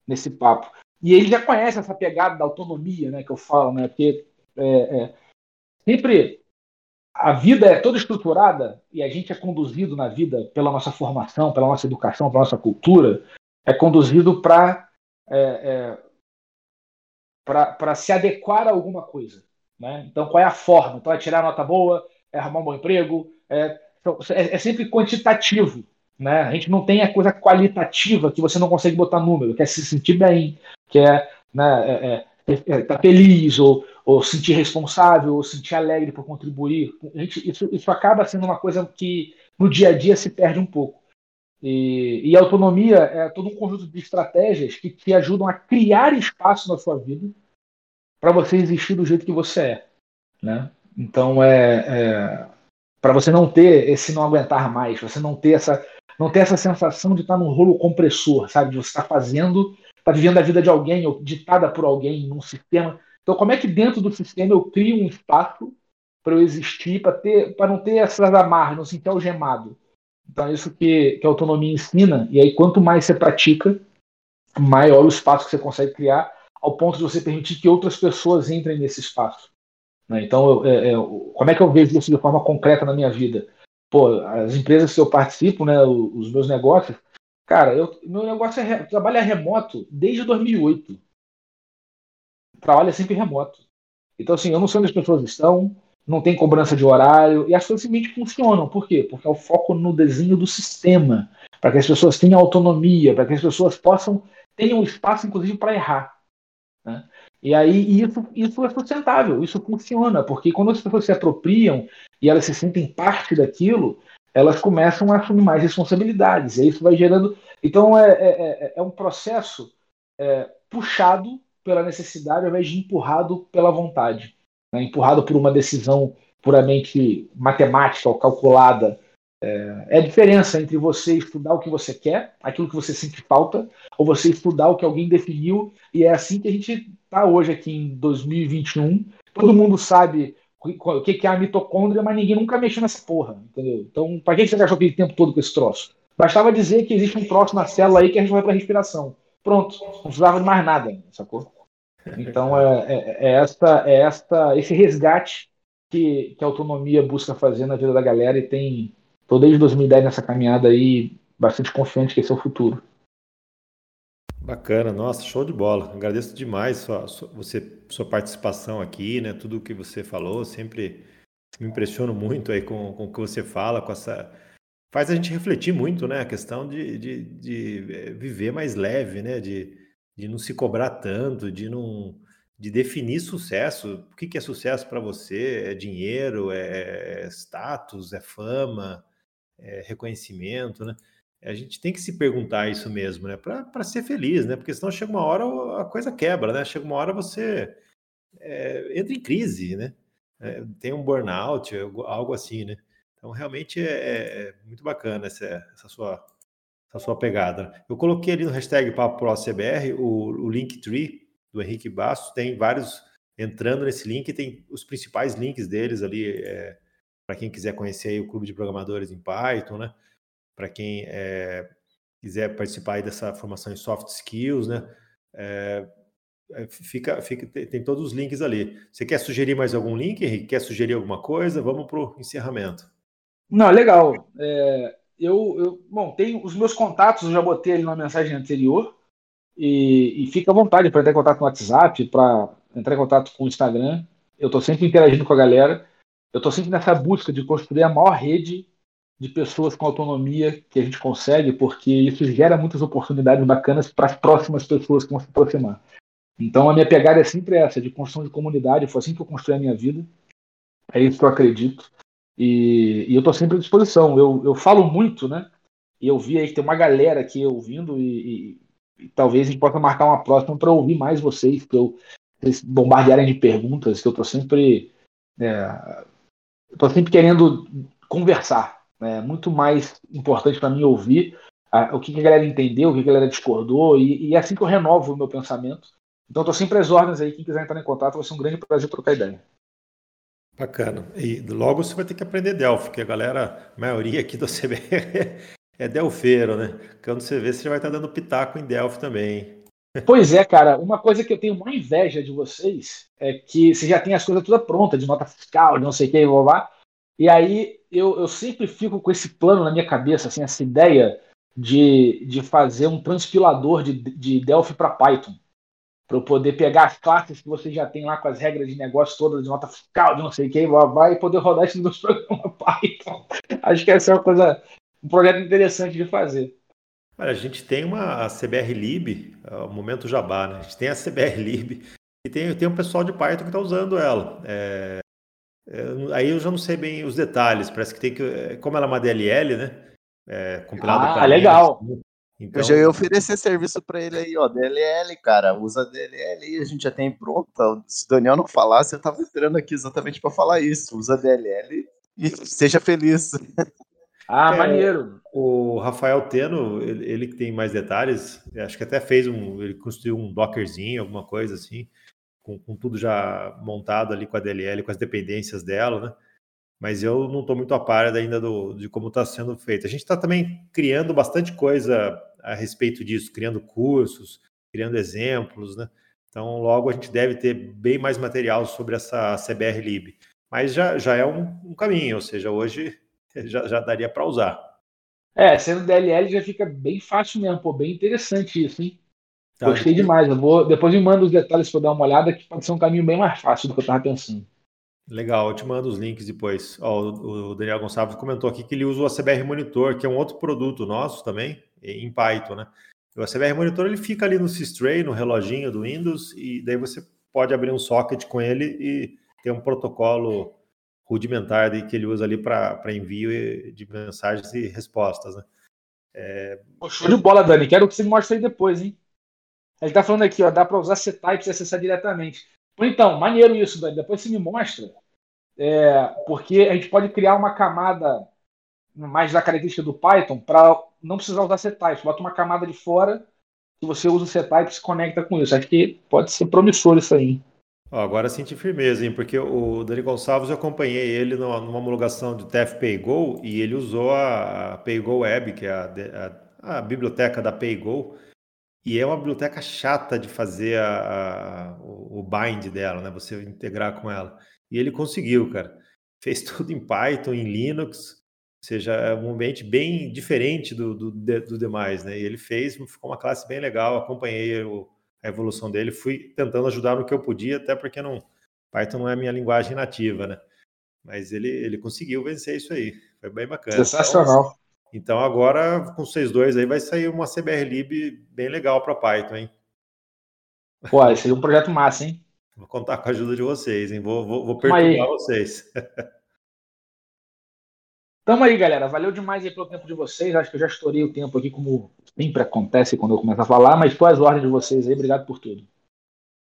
nesse papo. E ele já conhece essa pegada da autonomia, né, que eu falo, né? Porque é, é, sempre a vida é toda estruturada e a gente é conduzido na vida pela nossa formação, pela nossa educação, pela nossa cultura, é conduzido para... É, é, para se adequar a alguma coisa, né? Então, qual é a forma? Então, é tirar nota boa, é arrumar um bom emprego, é, é, é sempre quantitativo, né? A gente não tem a coisa qualitativa que você não consegue botar número, quer se sentir bem, quer, né, é, é, é, tá feliz, ou, ou sentir responsável, ou sentir alegre por contribuir. A gente, isso, isso acaba sendo uma coisa que no dia a dia se perde um pouco. E, e a autonomia é todo um conjunto de estratégias que te ajudam a criar espaço na sua vida para você existir do jeito que você é, né? Então, é, é para você não ter esse não aguentar mais, você não ter essa, não ter essa sensação de estar num rolo compressor, sabe? De você estar fazendo, estar vivendo a vida de alguém ou ditada por alguém num sistema. Então, como é que dentro do sistema eu crio um espaço para eu existir, para ter, para não ter essas amarras, não sentir algemado? Então é isso que, que a autonomia ensina, e aí quanto mais você pratica, maior o espaço que você consegue criar, ao ponto de você permitir que outras pessoas entrem nesse espaço, né? Então, eu, eu, como é que eu vejo isso de forma concreta na minha vida? Pô, as empresas que eu participo, né, os meus negócios, cara, eu, meu negócio é, trabalha remoto desde dois mil e oito, trabalha sempre remoto. Então, assim, eu não sei onde as pessoas estão, não tem cobrança de horário, e as coisas simplesmente funcionam. Por quê? Porque é o foco no desenho do sistema, para que as pessoas tenham autonomia, para que as pessoas possam, tenham espaço, inclusive, para errar, né? E aí isso, isso é sustentável, isso funciona, porque quando as pessoas se apropriam e elas se sentem parte daquilo, elas começam a assumir mais responsabilidades, e isso vai gerando... Então é, é, é um processo é, puxado pela necessidade, ao invés de empurrado pela vontade. Né, empurrado por uma decisão puramente matemática ou calculada. É, é a diferença entre você estudar o que você quer, aquilo que você sente falta, ou você estudar o que alguém definiu, e é assim que a gente está hoje aqui em dois mil e vinte e um. Todo mundo sabe o que é a mitocôndria, mas ninguém nunca mexeu nessa porra, entendeu? Então, para que você gastou aquele tempo todo com esse troço? Bastava dizer que existe um troço na célula aí que a gente vai para a respiração. Pronto, não precisava de mais nada, sacou? Então, é, é, é, esta, é esta, esse resgate que, que a autonomia busca fazer na vida da galera e tem, Estou desde dois mil e dez nessa caminhada aí, bastante confiante que esse é o futuro. Bacana, nossa, show de bola. Agradeço demais sua, sua, você, sua participação aqui, né? Tudo o que você falou, sempre me impressiono muito aí com, com o que você fala, com essa... Faz a gente refletir muito, né? A questão de, de, de viver mais leve, né? De, de não se cobrar tanto, de não... de definir sucesso. O que, que é sucesso para você? É dinheiro, é status, é fama, é reconhecimento, né? A gente tem que se perguntar isso mesmo, né? Para ser feliz, né? Porque senão chega uma hora a coisa quebra, né? Chega uma hora você é, entra em crise, né? É, tem um burnout, algo assim, né? Então, realmente é, é muito bacana essa, essa, sua, essa sua pegada. Eu coloquei ali no hashtag Papo Pro C B R o, o Linktree do Henrique Bastos, tem vários entrando nesse link, tem os principais links deles ali, é, para quem quiser conhecer aí o Clube de Programadores em Python, né? Para quem é, quiser participar aí dessa formação em soft skills, né? É, fica, fica, tem todos os links ali. Você quer sugerir mais algum link, Henrique? Quer sugerir alguma coisa? Vamos para o encerramento. Não, legal. É, eu, eu, bom, tem os meus contatos, eu já botei ali na mensagem anterior. E, e fica à vontade para entrar em contato no WhatsApp, para entrar em contato com o Instagram. Eu estou sempre interagindo com a galera. Eu estou sempre nessa busca de construir a maior rede de pessoas com autonomia que a gente consegue, porque isso gera muitas oportunidades bacanas para as próximas pessoas que vão se aproximar. Então a minha pegada é sempre essa, de construção de comunidade. Foi assim que eu construí a minha vida. É isso que eu acredito. E, e eu estou sempre à disposição. Eu, eu falo muito, né? E eu vi aí que tem uma galera aqui ouvindo e... e E talvez a gente possa marcar uma próxima para ouvir mais vocês, para vocês bombardearem de perguntas, que eu estou sempre é, estou sempre querendo conversar. É, né? Muito mais importante para mim ouvir a, o que, que a galera entendeu, o que, que a galera discordou, e, e é assim que eu renovo o meu pensamento. Então estou sempre às ordens aí, quem quiser entrar em contato, vai ser um grande prazer trocar ideia. Bacana. E logo você vai ter que aprender Delphi, porque a galera, a maioria aqui do C B R... é delfeiro, né? Quando você vê, você já vai estar dando pitaco em Delphi também. Pois é, cara. Uma coisa que eu tenho uma inveja de vocês é que você já tem as coisas todas prontas, de nota fiscal, de não sei o que, e blá, blá. E aí eu, eu sempre fico com esse plano na minha cabeça, assim, essa ideia de, de fazer um transpilador de, de Delphi para Python, para eu poder pegar as classes que você já tem lá com as regras de negócio todas, de nota fiscal, de não sei o que, blá, blá, e poder rodar isso no meu programa Python. Acho que essa é uma coisa... um projeto interessante de fazer. Olha, a gente tem uma a C B R Lib, o momento jabá, né? A gente tem a C B R Lib e tem, tem um pessoal de Python que está usando ela. É, é, aí eu já não sei bem os detalhes, parece que tem que... Como ela é uma D L L, né? É, compilado ah, legal! Mim, então... Eu já ia oferecer serviço para ele aí, ó, D L L, cara, usa D L L, a gente já tem pronta. Se o Daniel não falasse, eu estava entrando aqui exatamente para falar isso. Usa D L L e seja feliz. Ah, é, maneiro. O Rafael Teno, ele que tem mais detalhes, acho que até fez um, ele construiu um dockerzinho, alguma coisa assim, com, com tudo já montado ali com a D L L, com as dependências dela, né? Mas eu não estou muito a par ainda do, de como está sendo feito. A gente está também criando bastante coisa a respeito disso, criando cursos, criando exemplos, né? Então logo a gente deve ter bem mais material sobre essa C B R Lib. Mas já, já é um, um caminho, ou seja, hoje... Já, já daria para usar. É, sendo D L L já fica bem fácil mesmo, pô, bem interessante isso, hein? Tá, Gostei gente... demais, eu vou, depois me manda os detalhes para eu dar uma olhada, que pode ser um caminho bem mais fácil do que eu estava pensando. Legal, eu te mando os links depois. Ó, o, o Daniel Gonçalves comentou aqui que ele usa o ACBrMonitor, que é um outro produto nosso também, em Python, né? O ACBrMonitor, ele fica ali no Systray, no reloginho do Windows, e daí você pode abrir um socket com ele e ter um protocolo... rudimentar que ele usa ali para envio de mensagens e respostas, né? É... Show de bola, Dani. Quero que você me mostre aí depois, hein? Ele tá falando aqui, ó, dá para usar C-types e acessar diretamente. Então, maneiro isso, Dani. Depois você me mostra, é, porque a gente pode criar uma camada mais da característica do Python para não precisar usar C-types. Bota uma camada de fora e você usa o C-type e se conecta com isso. Acho que pode ser promissor isso aí, hein? Agora senti firmeza, hein? Porque o Dani Gonçalves, eu acompanhei ele numa, numa homologação de T E F PayGo e ele usou a PayGo Web, que é a, a, a biblioteca da PayGo, e é uma biblioteca chata de fazer a, a, o bind dela, né? Você integrar com ela. E ele conseguiu, cara. Fez tudo em Python, em Linux, Ou seja, é um ambiente bem diferente do, do, do demais, né? E ele fez, ficou uma classe bem legal, acompanhei o, a evolução dele, fui tentando ajudar no que eu podia, até porque não, Python não é a minha linguagem nativa, né? Mas ele, ele conseguiu vencer isso aí, foi bem bacana. Sensacional. Então, então agora, com seis ponto dois aí, vai sair uma C B R Lib bem legal para Python, hein? Pô, esse é um projeto massa, hein? Vou contar com a ajuda de vocês, hein? Vou, vou, vou perturbar vocês. Tamo aí, galera. Valeu demais aí pelo tempo de vocês. Acho que eu já estourei o tempo aqui, como sempre acontece quando eu começo a falar, mas tô às ordens de vocês aí. Obrigado por tudo.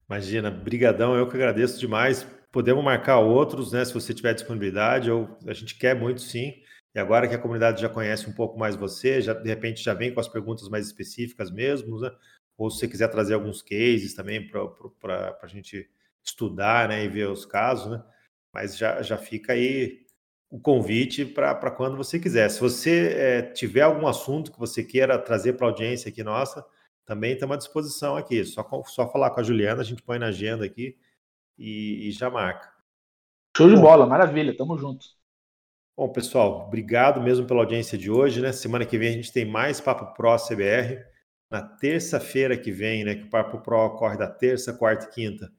Imagina, brigadão. Eu que agradeço demais. Podemos marcar outros, né? Se você tiver disponibilidade. Eu, a gente quer muito, sim. E agora que a comunidade já conhece um pouco mais você, já, de repente já vem com as perguntas mais específicas mesmo, né? Ou se você quiser trazer alguns cases também para a gente estudar, né? E ver os casos, né? Mas já, já fica aí o convite para quando você quiser. Se você é, tiver algum assunto que você queira trazer para a audiência aqui nossa, também estamos à disposição aqui. Só, só falar com a Juliana, a gente põe na agenda aqui e, e já marca. Show de bom, bola, maravilha, tamo junto. Bom, pessoal, obrigado mesmo pela audiência de hoje, né? Semana que vem a gente tem mais Papo Pro C B R. Na terça-feira que vem, né? Que o Papo Pro ocorre da terça, quarta e quinta.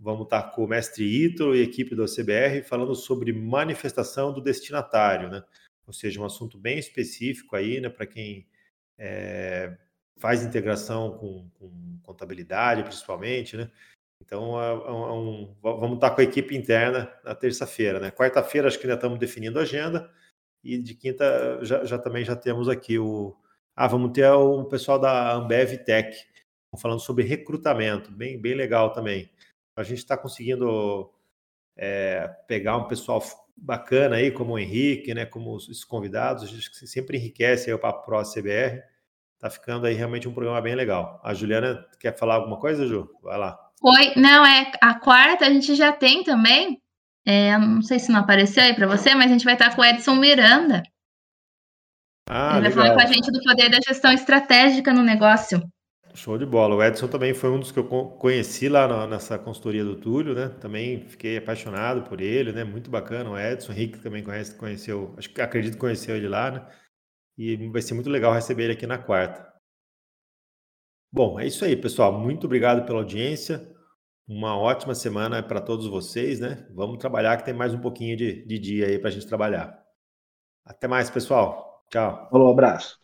Vamos estar com o mestre Ítalo e equipe do C B R falando sobre manifestação do destinatário, né? Ou seja, um assunto bem específico aí, né? Para quem é, faz integração com, com contabilidade, principalmente, né? Então, é, é um, vamos estar com a equipe interna na terça-feira, né? Quarta-feira, acho que ainda estamos definindo a agenda. E de quinta, já, já também já temos aqui o... Ah, vamos ter o pessoal da Ambev Tech falando sobre recrutamento. Bem, bem legal também. A gente está conseguindo é, pegar um pessoal bacana aí, como o Henrique, né, como os convidados. A gente sempre enriquece aí o Papo Pro C B R. Está ficando aí realmente um programa bem legal. A Juliana quer falar alguma coisa, Ju? Vai lá. Oi, não, é a quarta a gente já tem também. É, não sei se não apareceu aí para você, mas a gente vai estar com o Edson Miranda. Ah, ele vai legal. Falar com a gente do poder da gestão estratégica no negócio. Show de bola. O Edson também foi um dos que eu conheci lá na, nessa consultoria do Túlio, né? Também fiquei apaixonado por ele, né? Muito bacana o Edson. O Henrique também conhece, conheceu, acho que acredito que conheceu ele lá, né? E vai ser muito legal receber ele aqui na quarta. Bom, é isso aí, pessoal. Muito obrigado pela audiência. Uma ótima semana para todos vocês, né? Vamos trabalhar que tem mais um pouquinho de, de dia aí para a gente trabalhar. Até mais, pessoal. Tchau. Falou, abraço.